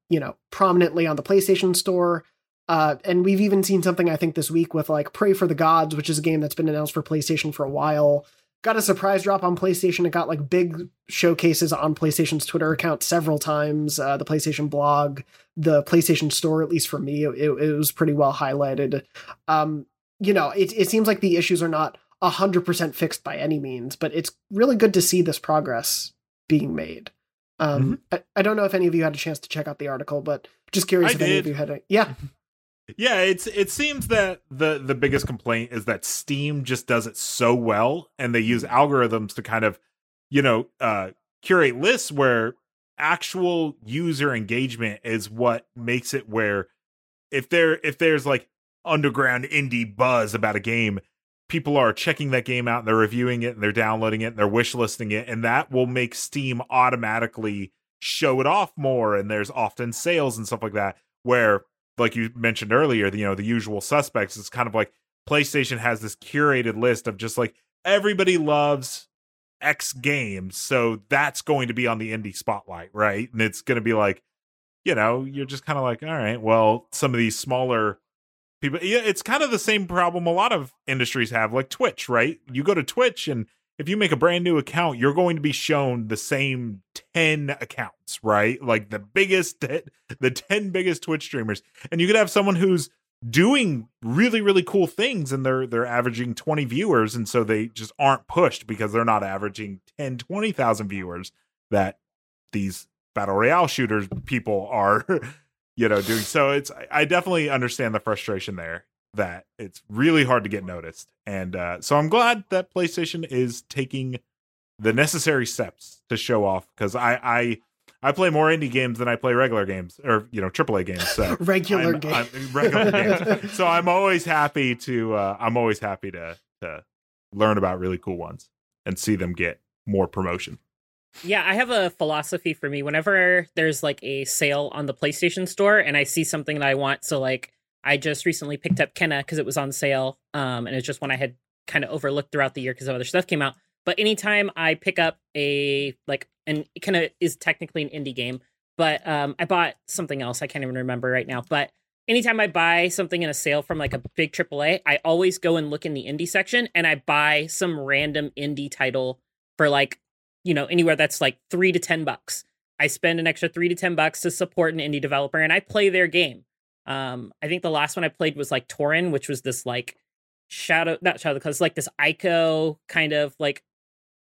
you know, prominently on the PlayStation Store. And we've even seen something, I think, this week with like Pray for the Gods, which is a game that's been announced for PlayStation for a while. Got a surprise drop on PlayStation. It got like big showcases on PlayStation's Twitter account several times. The PlayStation blog, the PlayStation Store, at least for me, it was pretty well highlighted. You know, it seems like the issues are not 100% fixed by any means, but it's really good to see this progress being made. I don't know if any of you had a chance to check out the article, but just curious if any of you had a... Yeah. Yeah, it seems that the biggest complaint is that Steam just does it so well, and they use algorithms to kind of, you know, curate lists where actual user engagement is what makes it where if there's like underground indie buzz about a game, people are checking that game out and they're reviewing it and they're downloading it and they're wish listing it, and that will make Steam automatically show it off more, and there's often sales and stuff like that where, like you mentioned earlier, you know, the usual suspects, it's kind of like PlayStation has this curated list of just like everybody loves X games, so that's going to be on the indie spotlight, right? And it's going to be like, you know, you're just kind of like, all right, well, some of these smaller people, yeah, it's kind of the same problem a lot of industries have, like Twitch, right? You go to Twitch and if you make a brand new account, you're going to be shown the same 10 accounts, right? Like the 10 biggest Twitch streamers. And you could have someone who's doing really, really cool things and they're averaging 20 viewers. And so they just aren't pushed because they're not averaging 10, 20,000 viewers that these battle royale shooters people are, you know, doing. So I definitely understand the frustration there, that it's really hard to get noticed. And so I'm glad that PlayStation is taking the necessary steps to show off, because I play more indie games than I play regular games, or, you know, AAA games. So regular games. So I'm always happy to to learn about really cool ones and see them get more promotion. Yeah, I have a philosophy for me. Whenever there's like a sale on the PlayStation Store and I see something that I want, so like I just recently picked up Kena because it was on sale, and it's just one I had kind of overlooked throughout the year because other stuff came out. But anytime I pick up and Kena is technically an indie game, but I bought something else. I can't even remember right now. But anytime I buy something in a sale from like a big AAA, I always go and look in the indie section, and I buy some random indie title for like, you know, anywhere that's like $3 to $10. I spend an extra $3 to $10 to support an indie developer, and I play their game. I think the last one I played was like Torin, which was this like like this Ico kind of like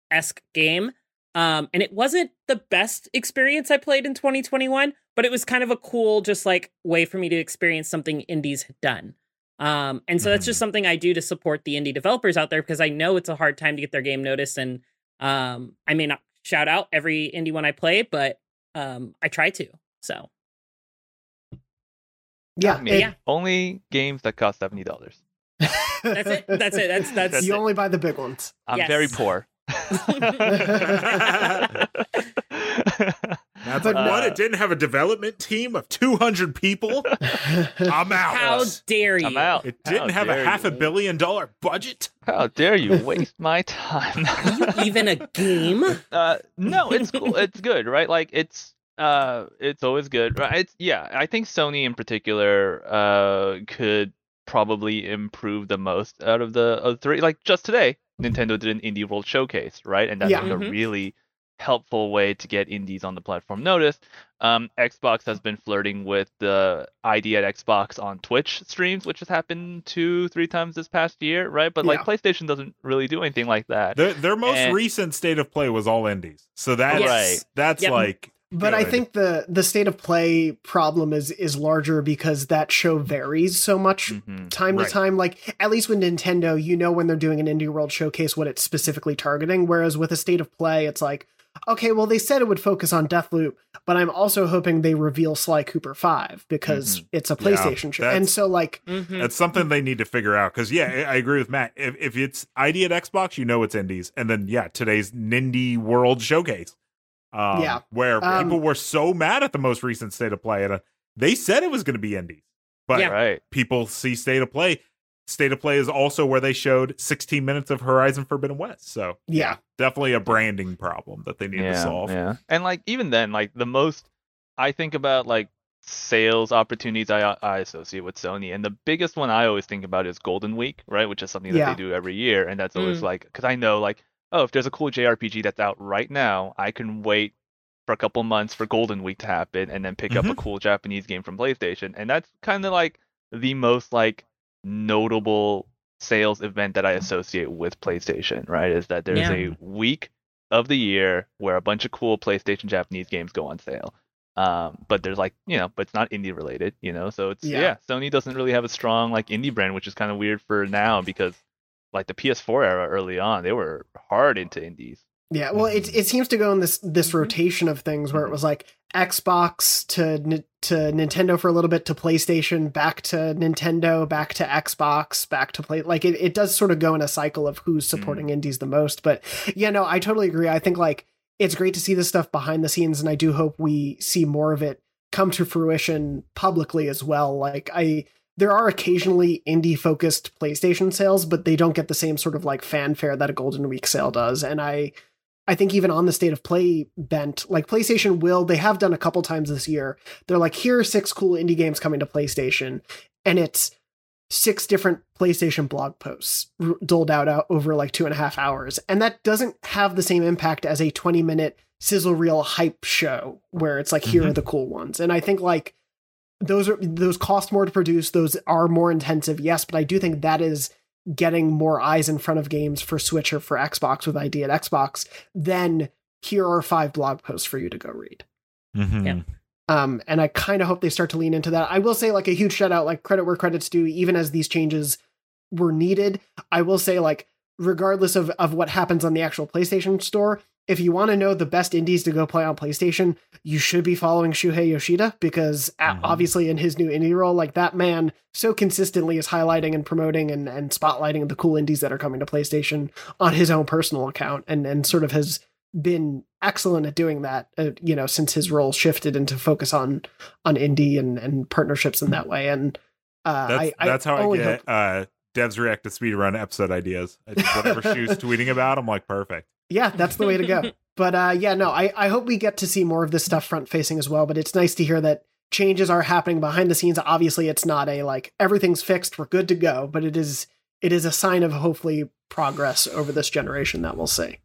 esque game. And it wasn't the best experience I played in 2021, but it was kind of a cool, just like way for me to experience something indies had done. And so that's just something I do to support the indie developers out there, because I know it's a hard time to get their game noticed. And, I may not shout out every indie one I play, but, I try to, so. Yeah, I mean, only games that cost $70. That's it. That's you it. Only buy the big ones. I'm very poor. That's like, what? It didn't have a development team of 200 people? I'm out. How dare you? I'm out. It didn't have a $500 million budget? How dare you waste my time? Are you even a game? No, it's cool. It's good, right? Like, it's always good, right? I think Sony in particular could probably improve the most out of the three. Like, just today Nintendo did an indie world showcase, right? And that's like a really helpful way to get indies on the platform noticed. Xbox has been flirting with the ID at Xbox on Twitch streams, which has happened 2-3 times this past year, right? But like PlayStation doesn't really do anything like that. Their most recent state of play was all indies, so that's like. But I think the state of play problem is larger because that show varies so much time to time. Like, at least with Nintendo, you know when they're doing an Indie World Showcase what it's specifically targeting, whereas with a state of play, it's like, okay, well, they said it would focus on Deathloop, but I'm also hoping they reveal Sly Cooper 5 because it's a PlayStation show. And so, like... That's something they need to figure out. Because, I agree with Matt. If it's ID at Xbox, you know it's indies. And then, today's Nindie World Showcase. Where people were so mad at the most recent State of Play. And they said it was going to be indies. But people see State of Play. State of Play is also where they showed 16 minutes of Horizon Forbidden West. So definitely a branding problem that they need to solve. Yeah. And like, even then, like the most, I think about like sales opportunities I associate with Sony. And the biggest one I always think about is Golden Week, right? Which is something that they do every year. And that's always like, cause I know like, oh, if there's a cool JRPG that's out right now, I can wait for a couple months for Golden Week to happen and then pick up a cool Japanese game from PlayStation. And that's kind of like the most like notable sales event that I associate with PlayStation, right? Is that there's a week of the year where a bunch of cool PlayStation Japanese games go on sale. But there's like, but it's not indie related, so it's, Sony doesn't really have a strong like indie brand, which is kind of weird for now because like the PS4 era early on, they were hard into indies. Yeah, well, it seems to go in this rotation of things where it was like Xbox to Nintendo for a little bit, to PlayStation, back to Nintendo, back to Xbox, back to Play. Like it does sort of go in a cycle of who's supporting indies the most. But I totally agree. I think like it's great to see this stuff behind the scenes, and I do hope we see more of it come to fruition publicly as well. Like there are occasionally indie-focused PlayStation sales, but they don't get the same sort of like fanfare that a Golden Week sale does. And I think even on the State of Play bent, like PlayStation they have done a couple times this year. They're like, here are 6 cool indie games coming to PlayStation. And it's 6 different PlayStation blog posts doled out over like 2.5 hours. And that doesn't have the same impact as a 20-minute sizzle reel hype show where it's like, here are the cool ones. And I think like those cost more to produce. Those are more intensive. Yes. But I do think that is getting more eyes in front of games for Switch or for Xbox with ID at Xbox, then here are 5 blog posts for you to go read. And I kind of hope they start to lean into that. I will say like a huge shout out, like credit where credit's due, even as these changes were needed. I will say like, regardless of what happens on the actual PlayStation store, if you want to know the best indies to go play on PlayStation, you should be following Shuhei Yoshida because obviously in his new indie role, like that man so consistently is highlighting and promoting and spotlighting the cool indies that are coming to PlayStation on his own personal account and sort of has been excellent at doing that, since his role shifted into focus on indie and partnerships in that way. And that's how I get devs react to speedrun episode ideas. Whatever Shu's tweeting about, I'm like, perfect. Yeah, that's the way to go. But I hope we get to see more of this stuff front facing as well. But it's nice to hear that changes are happening behind the scenes. Obviously, it's not a like everything's fixed, we're good to go. But it is a sign of hopefully progress over this generation that we'll see.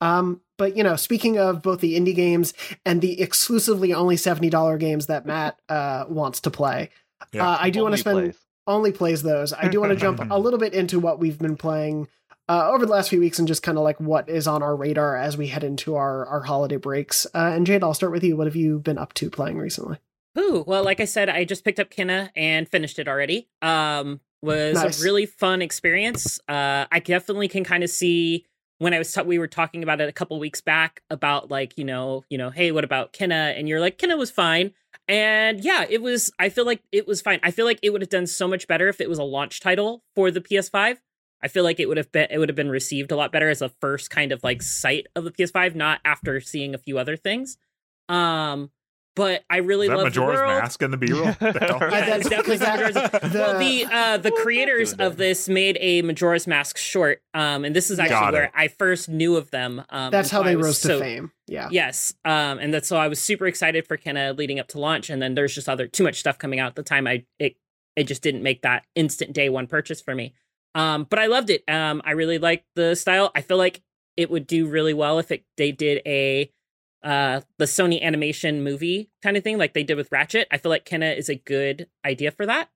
But speaking of both the indie games and the exclusively only $70 games that Matt wants to play, I do want to only plays those. I do want to jump a little bit into what we've been playing over the last few weeks and just kind of like what is on our radar as we head into our holiday breaks. And Jade, I'll start with you. What have you been up to playing recently? Ooh, well, like I said, I just picked up Kena and finished it already. Was nice. A really fun experience. I definitely can kind of see when I was we were talking about it a couple weeks back about like, hey, what about Kena? And you're like, Kena was fine. And yeah, it was, I feel like it was fine. I feel like it would have done so much better if it was a launch title for the PS5. I feel like it would have been received a lot better as a first kind of like sight of the PS5, not after seeing a few other things. But I really love Majora's Mask in the B-roll. That's definitely Majora's. Well, the creators of this made a Majora's Mask short, and this is actually where I first knew of them. That's how they rose to fame. Yeah. Yes, and that's so I was super excited for Kena leading up to launch, and then there's just too much stuff coming out at the time. It just didn't make that instant day one purchase for me. But I loved it. I really liked the style. I feel like it would do really well if they did a the Sony animation movie kind of thing like they did with Ratchet. I feel like Kena is a good idea for that.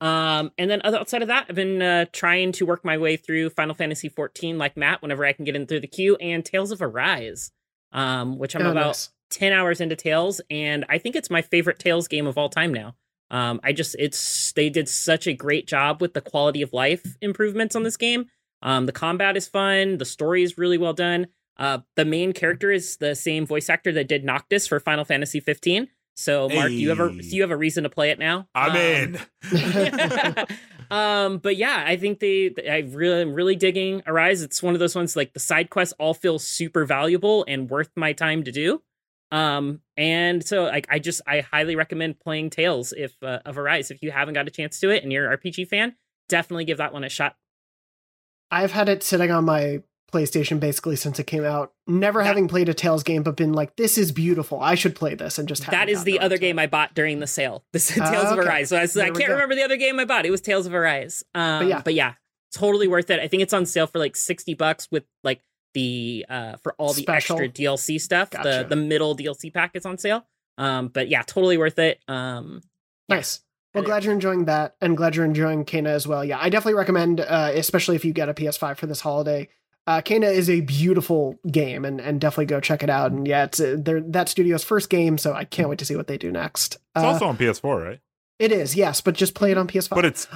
And then outside of that, I've been trying to work my way through Final Fantasy XIV like Matt whenever I can get in through the queue, and Tales of Arise, which I'm about 10 hours into Tales, and I think it's my favorite Tales game of all time now. They did such a great job with the quality of life improvements on this game. The combat is fun. The story is really well done. The main character is the same voice actor that did Noctis for Final Fantasy 15. So, Mark, you have a reason to play it now. I'm in. But yeah, I think I'm really digging Arise. It's one of those ones like the side quests all feel super valuable and worth my time to do. And so like I highly recommend playing Tales of Arise if you haven't got a chance to it and you're an RPG fan. Definitely give that one a shot. I've had it sitting on my PlayStation basically since it came out, having played a Tales game, but been like, this is beautiful, I should play this, and just that is the other game I bought during the sale. This is Tales of Arise. So I can't remember the other game I bought. It was Tales of Arise. But yeah, totally worth it. I think it's on sale for like $60 with like the for all the extra DLC stuff. Gotcha. The middle DLC pack is on sale. But yeah, totally worth it. Nice. Well, glad you're enjoying that, and glad you're enjoying Kena as well. Yeah, I definitely recommend, especially if you get a PS5 for this holiday. Kena is a beautiful game, and definitely go check it out. And yeah, it's that studio's first game, so I can't wait to see what they do next. It's also on PS4, right? It is, yes, but just play it on PS5.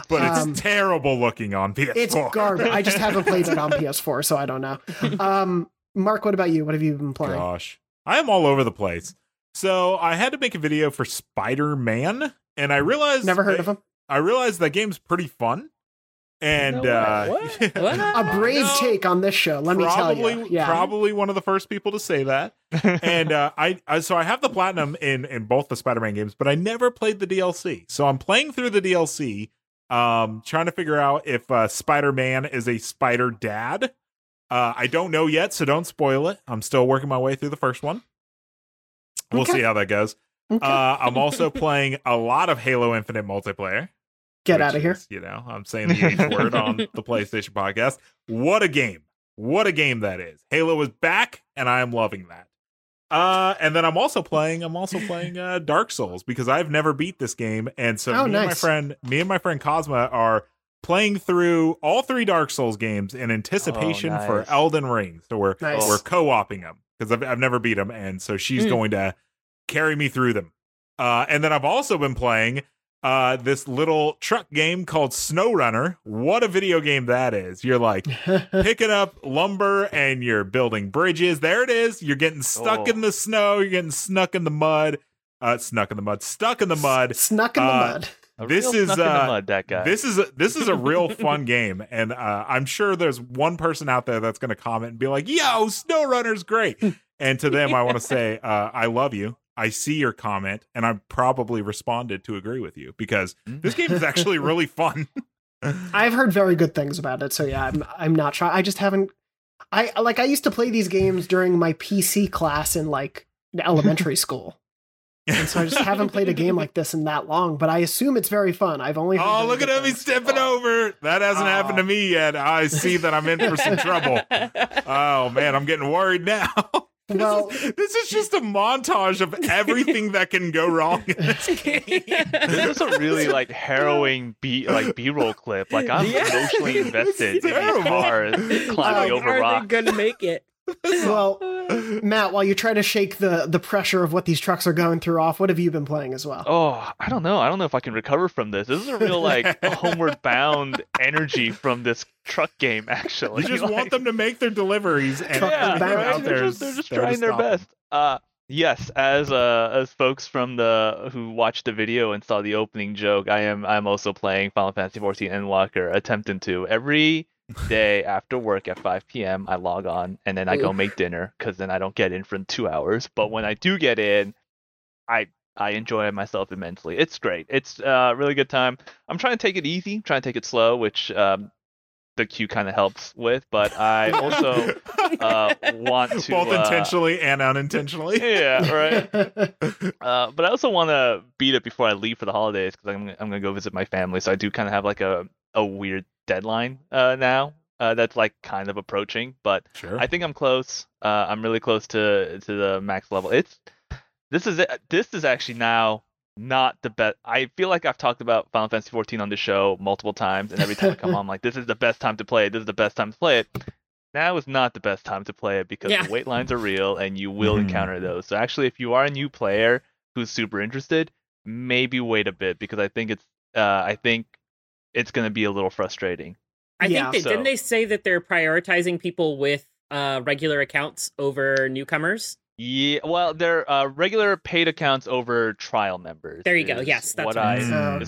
But it's terrible looking on PS4. It's garbage. I just haven't played it on PS4, so I don't know. Mark, what about you? What have you been playing? Gosh, I am all over the place. So I had to make a video for Spider-Man, and I realized... Never heard of him. I realized that game's pretty fun. And a brave take on this show, let me tell you. Yeah. Probably one of the first people to say that. And so I have the platinum in both the Spider-Man games, but I never played the DLC. So I'm playing through the DLC, trying to figure out if Spider-Man is a spider dad. I don't know yet, so don't spoil it. I'm still working my way through the first one. We'll see how that goes. Okay. I'm also playing a lot of Halo Infinite multiplayer. Get out of here. I'm saying the H word on the PlayStation podcast. What a game. What a game that is. Halo is back, and I am loving that. And then I'm also playing Dark Souls, because I've never beat this game. And so me and my friend Cosma are playing through all three Dark Souls games in anticipation for Elden Ring. So we're co-oping them, because I've never beat them. And so she's going to carry me through them. And then I've also been playing this little truck game called SnowRunner. What a video game that is. You're like picking up lumber and you're building bridges. There it is. You're getting stuck in the snow. You're getting stuck in the mud. This is a real fun game, and I'm sure there's one person out there that's going to comment and be like, yo, SnowRunner's great. And to them I want to say, I love you. I see your comment, and I probably responded to agree with you, because this game is actually really fun. I've heard very good things about it, so yeah, I'm not sure. I just haven't. I used to play these games during my PC class in like elementary school, and so I just haven't played a game like this in that long. But I assume it's very fun. I've only heard look at him, he's stepping over. That hasn't happened to me yet. I see that I'm in for some trouble. Oh man, I'm getting worried now. Well, this is just a montage of everything that can go wrong in this game. This is a really like harrowing B-roll clip. Like I'm emotionally invested in these cars climbing over rocks. Are they gonna make it? Well, Matt, while you try to shake the pressure of what these trucks are going through off, what have you been playing as well? Oh, I don't know. I don't know if I can recover from this. This is a real like homeward bound energy from this truck game. Actually, you just want them to make their deliveries, and they're just trying their best. Yes, as folks from who watched the video and saw the opening joke, I'm also playing Final Fantasy XIV Endwalker, attempting to every day after work at 5 p.m. I log on, and then I go make dinner, because then I don't get in for 2 hours. But when I do get in, I enjoy myself immensely. It's great. It's a really good time. I'm trying to take it easy, trying to take it slow, which the queue kind of helps with. But I also want to... Both intentionally and unintentionally. Yeah, right. But I also want to beat it before I leave for the holidays, because I'm going to go visit my family. So I do kind of have like a weird deadline now that's like kind of approaching, but sure. I think I'm close. I'm really close to the max level. This is actually now not the best. I feel like I've talked about Final Fantasy XIV on this show multiple times, and every time I come on, I'm like, this is the best time to play it. This is the best time to play it. Now is not the best time to play it because the wait lines are real, and you will encounter those. So actually, if you are a new player who's super interested, maybe wait a bit, because I think it's going to be a little frustrating. Didn't they say that they're prioritizing people with regular accounts over newcomers? Yeah, well, they're regular paid accounts over trial members. There you go. Yes, that's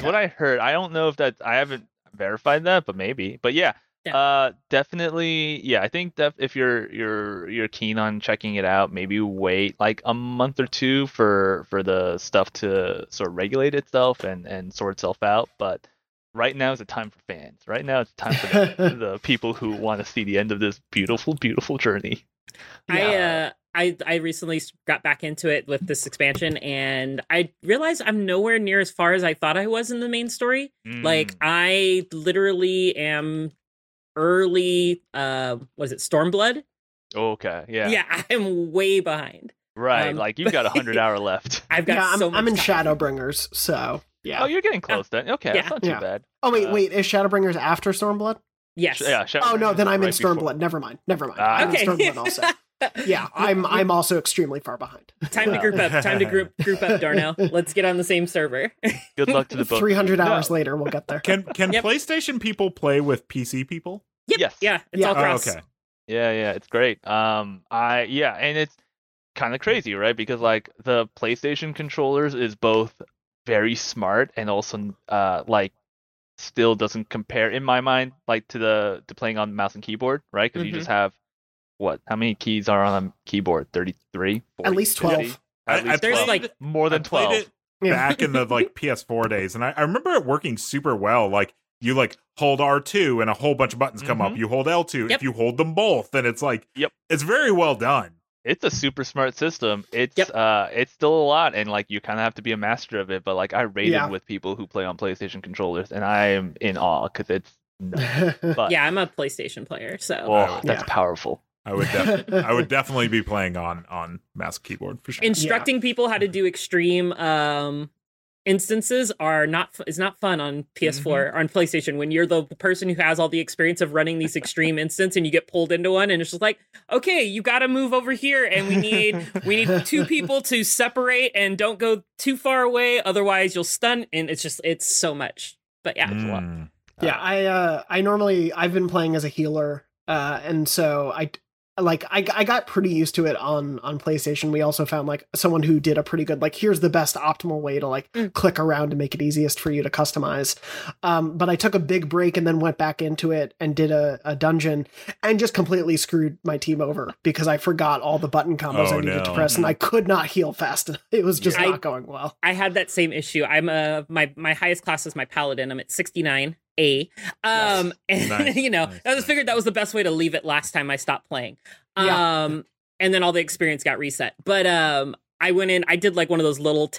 what I heard. I don't know if I haven't verified that, but maybe. But yeah. Yeah. Definitely. Yeah, I think that if you're keen on checking it out, maybe wait like a month or two for the stuff to sort of regulate itself and sort itself out. But right now is a time for fans. Right now it's time for the people who want to see the end of this beautiful, beautiful journey. Yeah. I recently got back into it with this expansion, and I realized I'm nowhere near as far as I thought I was in the main story. Like I literally am. Early was it Stormblood? Okay, yeah, I'm way behind, right? Like you've got 100 hour left. I've got I'm in Shadowbringers, so yeah. Oh, you're getting close then. Okay, yeah. That's not too bad. Oh wait, is Shadowbringers after Stormblood? Yes. Oh no, then I'm in Stormblood. Before. Never mind. Okay. I'm in Stormblood also. Yeah, I'm also extremely far behind. Time to group up. Group up, Darnell. Let's get on the same server. Good luck to the both. 300 hours later, we'll get there. Can PlayStation people play with PC people? Yep. Yes. Yeah. It's all cross. Oh, okay. Yeah. It's great. And it's kind of crazy, right? Because like the PlayStation controllers is both very smart and also like still doesn't compare in my mind like to the playing on mouse and keyboard, right? Because you just have. What? How many keys are on a keyboard? 33? 40, at least 12. 50? There's like more than 12. I played it back in the like PS4 days, and I remember it working super well. Like you like hold R2 and a whole bunch of buttons come up. You hold L2. Yep. If you hold them both, then it's like it's very well done. It's a super smart system. It's it's still a lot, and like you kind of have to be a master of it. But like I rated with people who play on PlayStation controllers, and I am in awe because it's nuts. But, I'm a PlayStation player, so that's powerful. I would definitely be playing on mouse keyboard for sure. Instructing people how to do extreme instances is not fun on PS4 or on PlayStation when you're the person who has all the experience of running these extreme instances and you get pulled into one and it's just like, okay, you got to move over here and we need two people to separate and don't go too far away, otherwise you'll stun, and it's so much. But yeah, it's a lot. Yeah, I've been playing as a healer, and so I got pretty used to it on PlayStation. We also found like someone who did a pretty good, like, here's the best optimal way to like click around to make it easiest for you to customize. But I took a big break and then went back into it and did a dungeon and just completely screwed my team over because I forgot all the button combos I needed to press and I could not heal fast enough. It was just not going well. I had that same issue. I'm my highest class is my paladin. I'm at 69. I just figured that was the best way to leave it last time I stopped playing. And then all the experience got reset. But I went in, I did like one of those little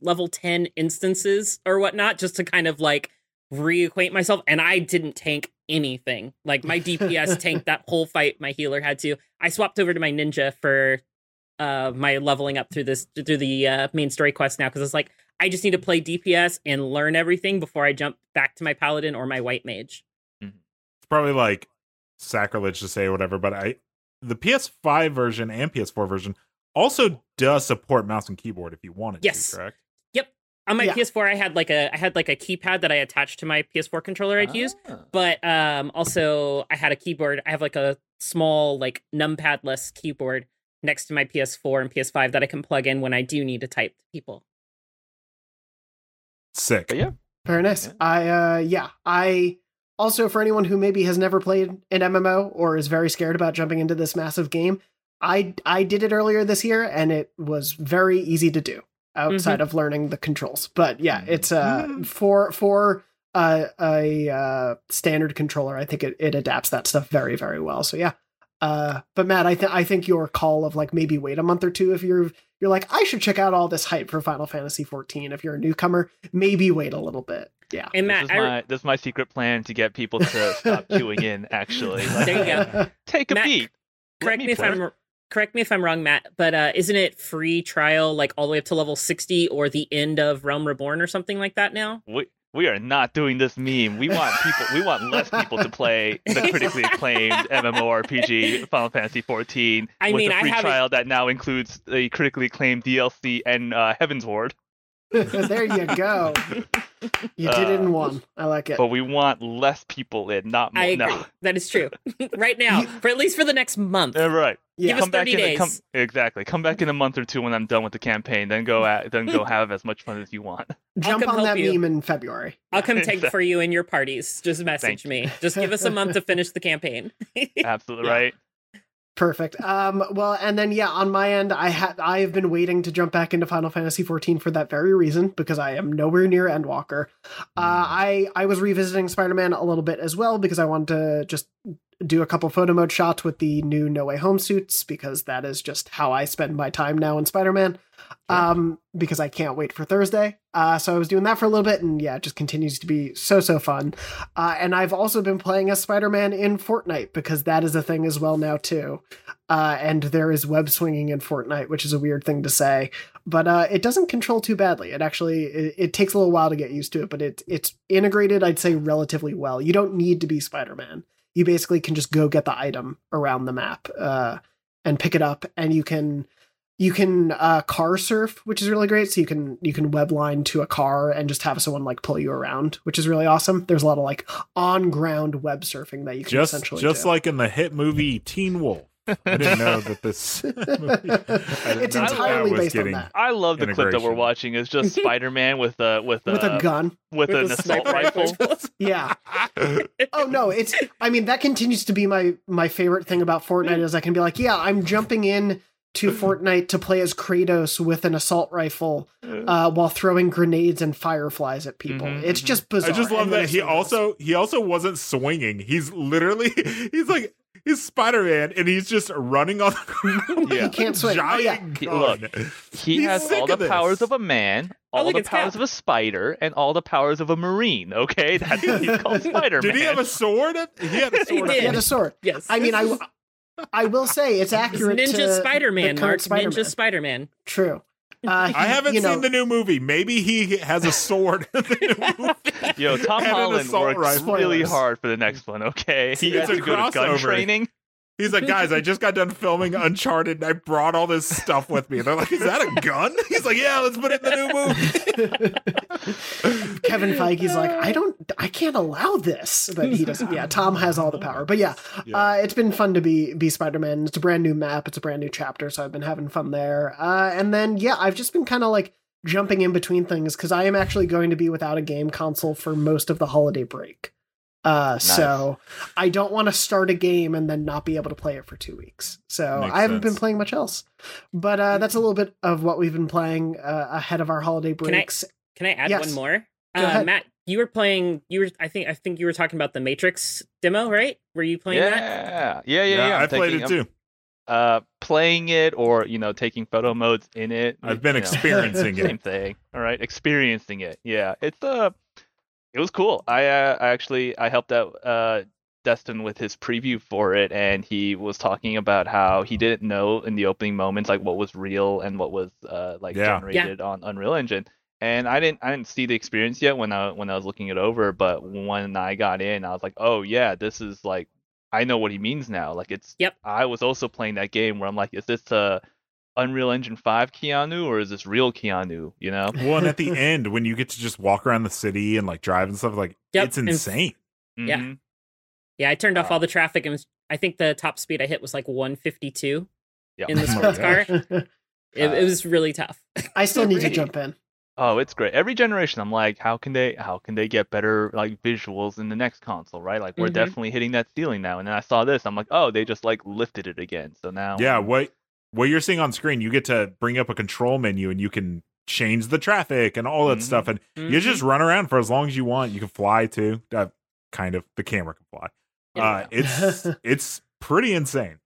level 10 instances or whatnot, just to kind of like reacquaint myself. And I didn't tank anything. Like my DPS tanked that whole fight. My healer had to. I swapped over to my ninja for my leveling up through the main story quest now, because it's like, I just need to play DPS and learn everything before I jump back to my paladin or my white mage. It's probably like sacrilege to say whatever, but the PS5 version and PS4 version also does support mouse and keyboard if you wanted to, correct? Yep. On my PS4, I had like a keypad that I attached to my PS4 controller I'd use, but also I had a keyboard. I have like a small like numpad-less keyboard next to my PS4 and PS5 that I can plug in when I do need to type to people. Sick. But yeah, very nice. Yeah. I also, for anyone who maybe has never played an MMO or is very scared about jumping into this massive game, I did it earlier this year and it was very easy to do outside of learning the controls. But yeah, it's for a standard controller, I think it adapts that stuff very, very well. So yeah. But Matt, I think your call of like maybe wait a month or two if you're you're like, I should check out all this hype for Final Fantasy XIV. If you're a newcomer, maybe wait a little bit. Yeah. And Matt, this is my secret plan to get people to stop queuing in, actually. Like, there you go. Take a beat. Correct me if I'm wrong, Matt, but isn't it free trial, like all the way up to level 60 or the end of Realm Reborn or something like that now? We are not doing this meme. We want people. We want less people to play the critically acclaimed MMORPG Final Fantasy XIV with a free trial that now includes the critically acclaimed DLC and Heaven's Ward. There you go. You did it in one. I like it. But we want less people in, not more. I agree. No. That is true. Right now, for at least for the next month. Right. Yeah. Give us 30 days. Exactly. Come back in a month or two when I'm done with the campaign. Then go have as much fun as you want. Jump on that meme in February. I'll come take for you in your parties. Just message me. Just give us a month to finish the campaign. Absolutely right. Perfect. Well, and then, on my end, I have been waiting to jump back into Final Fantasy XIV for that very reason, because I am nowhere near Endwalker. I was revisiting Spider-Man a little bit as well, because I wanted to just do a couple photo mode shots with the new No Way Home suits, because that is just how I spend my time now in Spider-Man, because I can't wait for Thursday. So I was doing that for a little bit, and it just continues to be so fun. And I've also been playing as Spider-Man in Fortnite, because that is a thing as well now too. And there is web swinging in Fortnite, which is a weird thing to say, but it doesn't control too badly. It actually, it takes a little while to get used to it, but it's integrated, I'd say, relatively well. You don't need to be Spider-Man. You basically can just go get the item around the map and pick it up, and you can car surf, which is really great. So you can webline to a car and just have someone like pull you around, which is really awesome. There's a lot of like on ground web surfing that you can essentially do. Like in the hit movie Teen Wolf. I didn't know that this movie, it's entirely based on that. I love the clip that we're watching. It's just Spider-Man with a gun. With an assault rifle. Yeah. Oh no, that continues to be my favorite thing about Fortnite, is I can be like, I'm jumping in to Fortnite to play as Kratos with an assault rifle while throwing grenades and fireflies at people. Mm-hmm, it's just bizarre. I just love that he also wasn't swinging. He's literally he's Spider-Man, and he's just running on the ground. He can't swing. He has all the powers of a man, all the powers of a spider, and all the powers of a marine. Okay, that's what he's called, Spider-Man. Did he have a sword? He had a sword. He had a sword. Yes. I mean, I will say it's accurate. It's Ninja Spider-Man, Mark. Ninja Spider-Man. True. I haven't seen the new movie. Maybe he has a sword in the new movie. Tom Holland works really hard for the next one, okay? He has to go to gun training. He's like, guys, I just got done filming Uncharted, and I brought all this stuff with me. And they're like, is that a gun? He's like, yeah, let's put it in the new movie. Kevin Feige's like, I can't allow this. But he doesn't. Yeah, Tom has all the power. But it's been fun to be Spider-Man. It's a brand new map. It's a brand new chapter. So I've been having fun there. And then, I've just been kind of like jumping in between things, because I am actually going to be without a game console for most of the holiday break. Nice. So I don't want to start a game and then not be able to play it for 2 weeks. So I haven't been playing much else, but that's a little bit of what we've been playing ahead of our holiday breaks. Can I add one more? Matt, you were I think you were talking about the Matrix demo, right? Were you playing that? Yeah. I played it too. Playing it, or taking photo modes in it. I've been experiencing it. Same thing. All right, experiencing it. Yeah, it's it was cool. I helped out Destin with his preview for it, and he was talking about how he didn't know in the opening moments like what was real and what was generated on Unreal Engine. And I didn't see the experience yet when I was looking it over, but when I got in, I was like, oh yeah, this is like, I know what he means now. Like it's I was also playing that game where I'm like, is this Unreal Engine 5 Keanu, or is this real Keanu? Well, and at the end when you get to just walk around the city and like drive and stuff, like it's insane. I turned off all the traffic, and I think the top speed I hit was like 152 in the sports car. It was really tough. I still need to jump in. Oh, it's great. Every generation, I'm like, how can they get better like visuals in the next console, right? Like we're definitely hitting that ceiling now. And then I saw this, I'm like, oh, they just like lifted it again. So now, what you're seeing on screen, you get to bring up a control menu and you can change the traffic and all that stuff. And you just run around for as long as you want. You can fly too. Kind of. The camera can fly. It's pretty insane.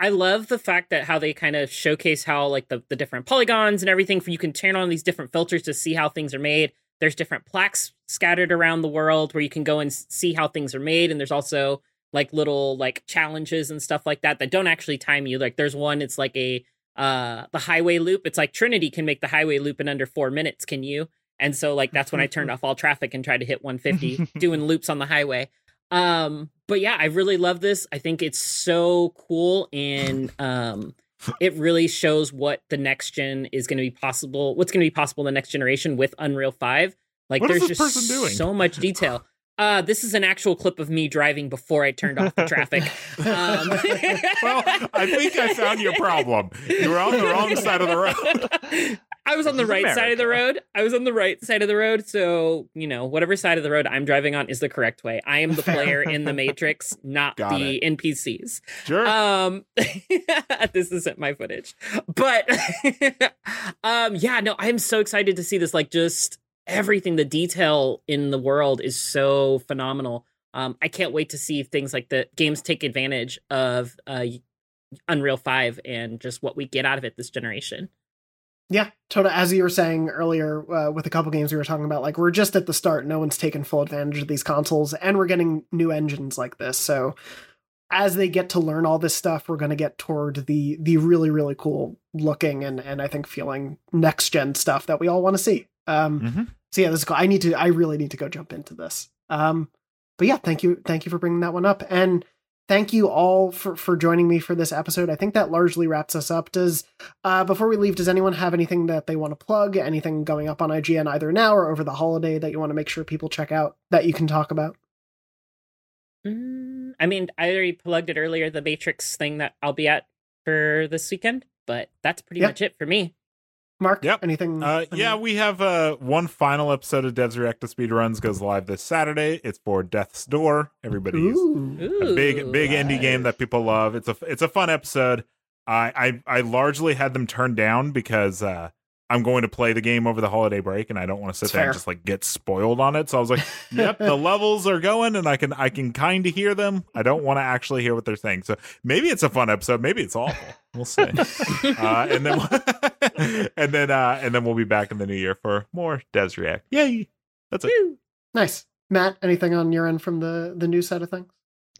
I love the fact that how they kind of showcase how like the different polygons and everything, for you can turn on these different filters to see how things are made. There's different plaques scattered around the world where you can go and see how things are made. And there's also like little like challenges and stuff like that that don't actually time you. Like there's one, it's like a the highway loop. It's like Trinity can make the highway loop in under 4 minutes. Can you? And so like that's when I turned off all traffic and tried to hit 150 doing loops on the highway. But yeah, I really love this. I think it's so cool, and it really shows what the next gen is going to be possible. What's going to be possible in the next generation with Unreal 5. Like what there's just so much detail. This is an actual clip of me driving before I turned off the traffic. Well, I think I found your problem. You were on the wrong side of the road. I was on the right side of the road. So, you know, whatever side of the road I'm driving on is the correct way. I am the player in the Matrix, not the NPCs. Sure. This isn't my footage. But, yeah, no, I'm so excited to see this. Like, just everything, the detail in the world is so phenomenal. I can't wait to see things like the games take advantage of Unreal 5 and just what we get out of it this generation. Yeah, totally. As you were saying earlier, with a couple games we were talking about, like we're just at the start. No one's taken full advantage of these consoles, and we're getting new engines like this. So as they get to learn all this stuff, we're going to get toward the really, really cool looking and I think feeling next gen stuff that we all want to see. So yeah, this is cool. I really need to go jump into this. But yeah, thank you for bringing that one up, and thank you all for joining me for this episode. I think that largely wraps us up. Before we leave, does anyone have anything that they want to plug? Anything going up on IGN either now or over the holiday that you want to make sure people check out that you can talk about? I mean, I already plugged it earlier, the Matrix thing that I'll be at for this weekend, but that's pretty much it for me. Mark, anything? Yeah, we have one final episode of Devs React to Speedruns goes live this Saturday. It's for Death's Door. Everybody's a big indie game that people love. It's a fun episode. I largely had them turned down because I'm going to play the game over the holiday break, and I don't want to sit there and just like get spoiled on it. So I was like, "Yep, the levels are going, and I can kind of hear them. I don't want to actually hear what they're saying." So maybe it's a fun episode. Maybe it's awful. We'll see. And then we'll be back in the new year for more Devs React. Yay! That's it. Nice, Matt. Anything on your end from the news side of things?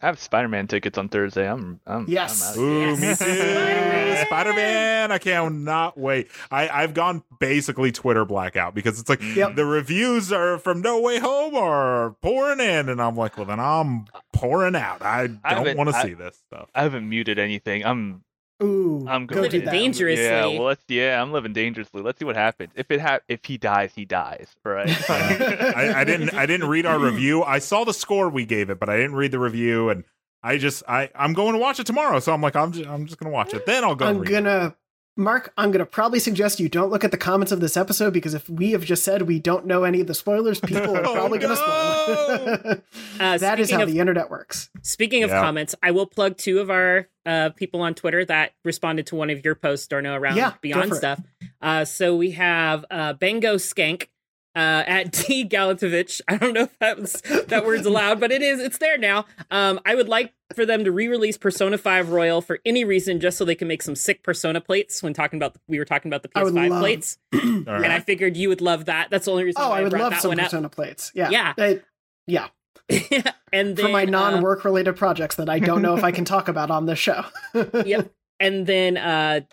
I have Spider-Man tickets on Thursday. I'm out of here. Me too. Spider-Man. I cannot wait. I've gone basically Twitter blackout because it's like the reviews are from No Way Home are pouring in, and I'm like, well, then I'm pouring out. I don't want to see this stuff. I haven't muted anything. I'm going to dangerously. Yeah, well, I'm living dangerously. Let's see what happens. If he dies, he dies, right? I didn't read our review. I saw the score we gave it, but I didn't read the review, and I'm going to watch it tomorrow. So I'm like, I'm just going to watch it. Then I'll go. I'm going to probably suggest you don't look at the comments of this episode, because if we have just said we don't know any of the spoilers, people are probably going to spoil. That is how the internet works. Speaking of comments, I will plug two of our people on Twitter that responded to one of your posts, Dorno, around Beyond stuff. So we have Bango Skank at D. Galatovich. I don't know if that word's allowed, but it is. It's there now. I would like for them to re-release Persona 5 Royal for any reason, just so they can make some sick Persona plates. We were talking about the PS5 plates, and I figured you would love that. That's the only reason. I would love some Persona plates. Yeah. And then, for my non-work related projects that I don't know if I can talk about on this show. Yep. And then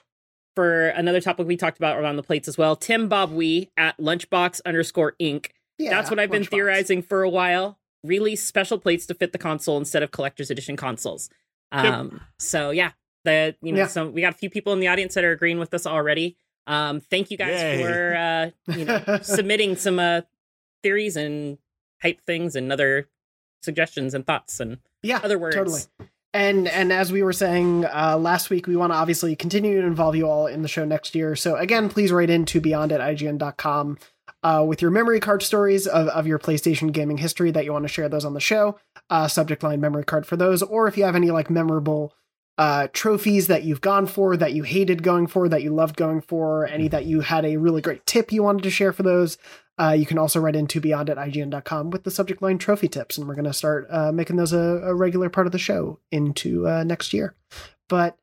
for another topic we talked about around the plates as well, Tim Bob Wee at Lunchbox_Inc. Yeah, that's what I've been theorizing for a while. Release special plates to fit the console instead of collector's edition consoles. So yeah, so we got a few people in the audience that are agreeing with us already. Thank you guys for submitting some theories and hype things and other suggestions and thoughts and other words. Totally. And as we were saying last week, we want to obviously continue to involve you all in the show next year. So again, please write in to beyond@ign.com with your memory card stories of your PlayStation gaming history that you want to share those on the show. Subject line memory card for those. Or if you have any like memorable trophies that you've gone for, that you hated going for, that you loved going for, any that you had a really great tip you wanted to share for those. You can also write into beyond@ign.com with the subject line trophy tips, and we're going to start making those a regular part of the show into next year. But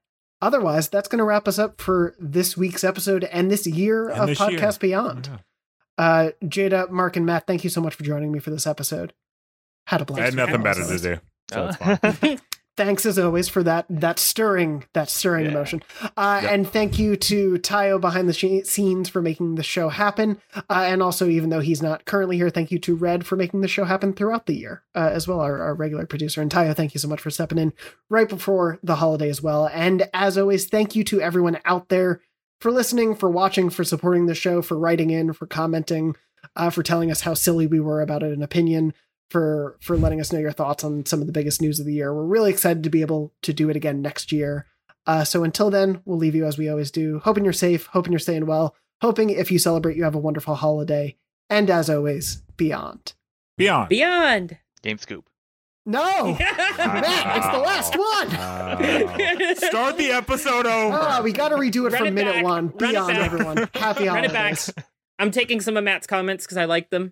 Otherwise, that's going to wrap us up for this week's episode and this year and of this Podcast year. Beyond. Yeah. Jada, Mark, and Matt, thank you so much for joining me for this episode. Had a blast. I had nothing better to do. So it's fine. Thanks as always for that stirring emotion. And thank you to Tayo behind the scenes for making the show happen. And also, even though he's not currently here, thank you to Red for making the show happen throughout the year as well. Our regular producer. And Tayo, thank you so much for stepping in right before the holiday as well. And as always, thank you to everyone out there for listening, for watching, for supporting the show, for writing in, for commenting, for telling us how silly we were about an opinion, for letting us know your thoughts on some of the biggest news of the year. We're really excited to be able to do it again next year. So until then, we'll leave you as we always do, hoping you're safe, hoping you're staying well, hoping if you celebrate, you have a wonderful holiday. And as always, beyond Game Scoop. No, Matt, it's the last one. Start the episode over. We got to redo it from minute one. Beyond, everyone. Happy holidays. It back. I'm taking some of Matt's comments because I like them.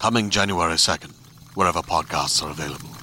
coming January 2nd, wherever podcasts are available.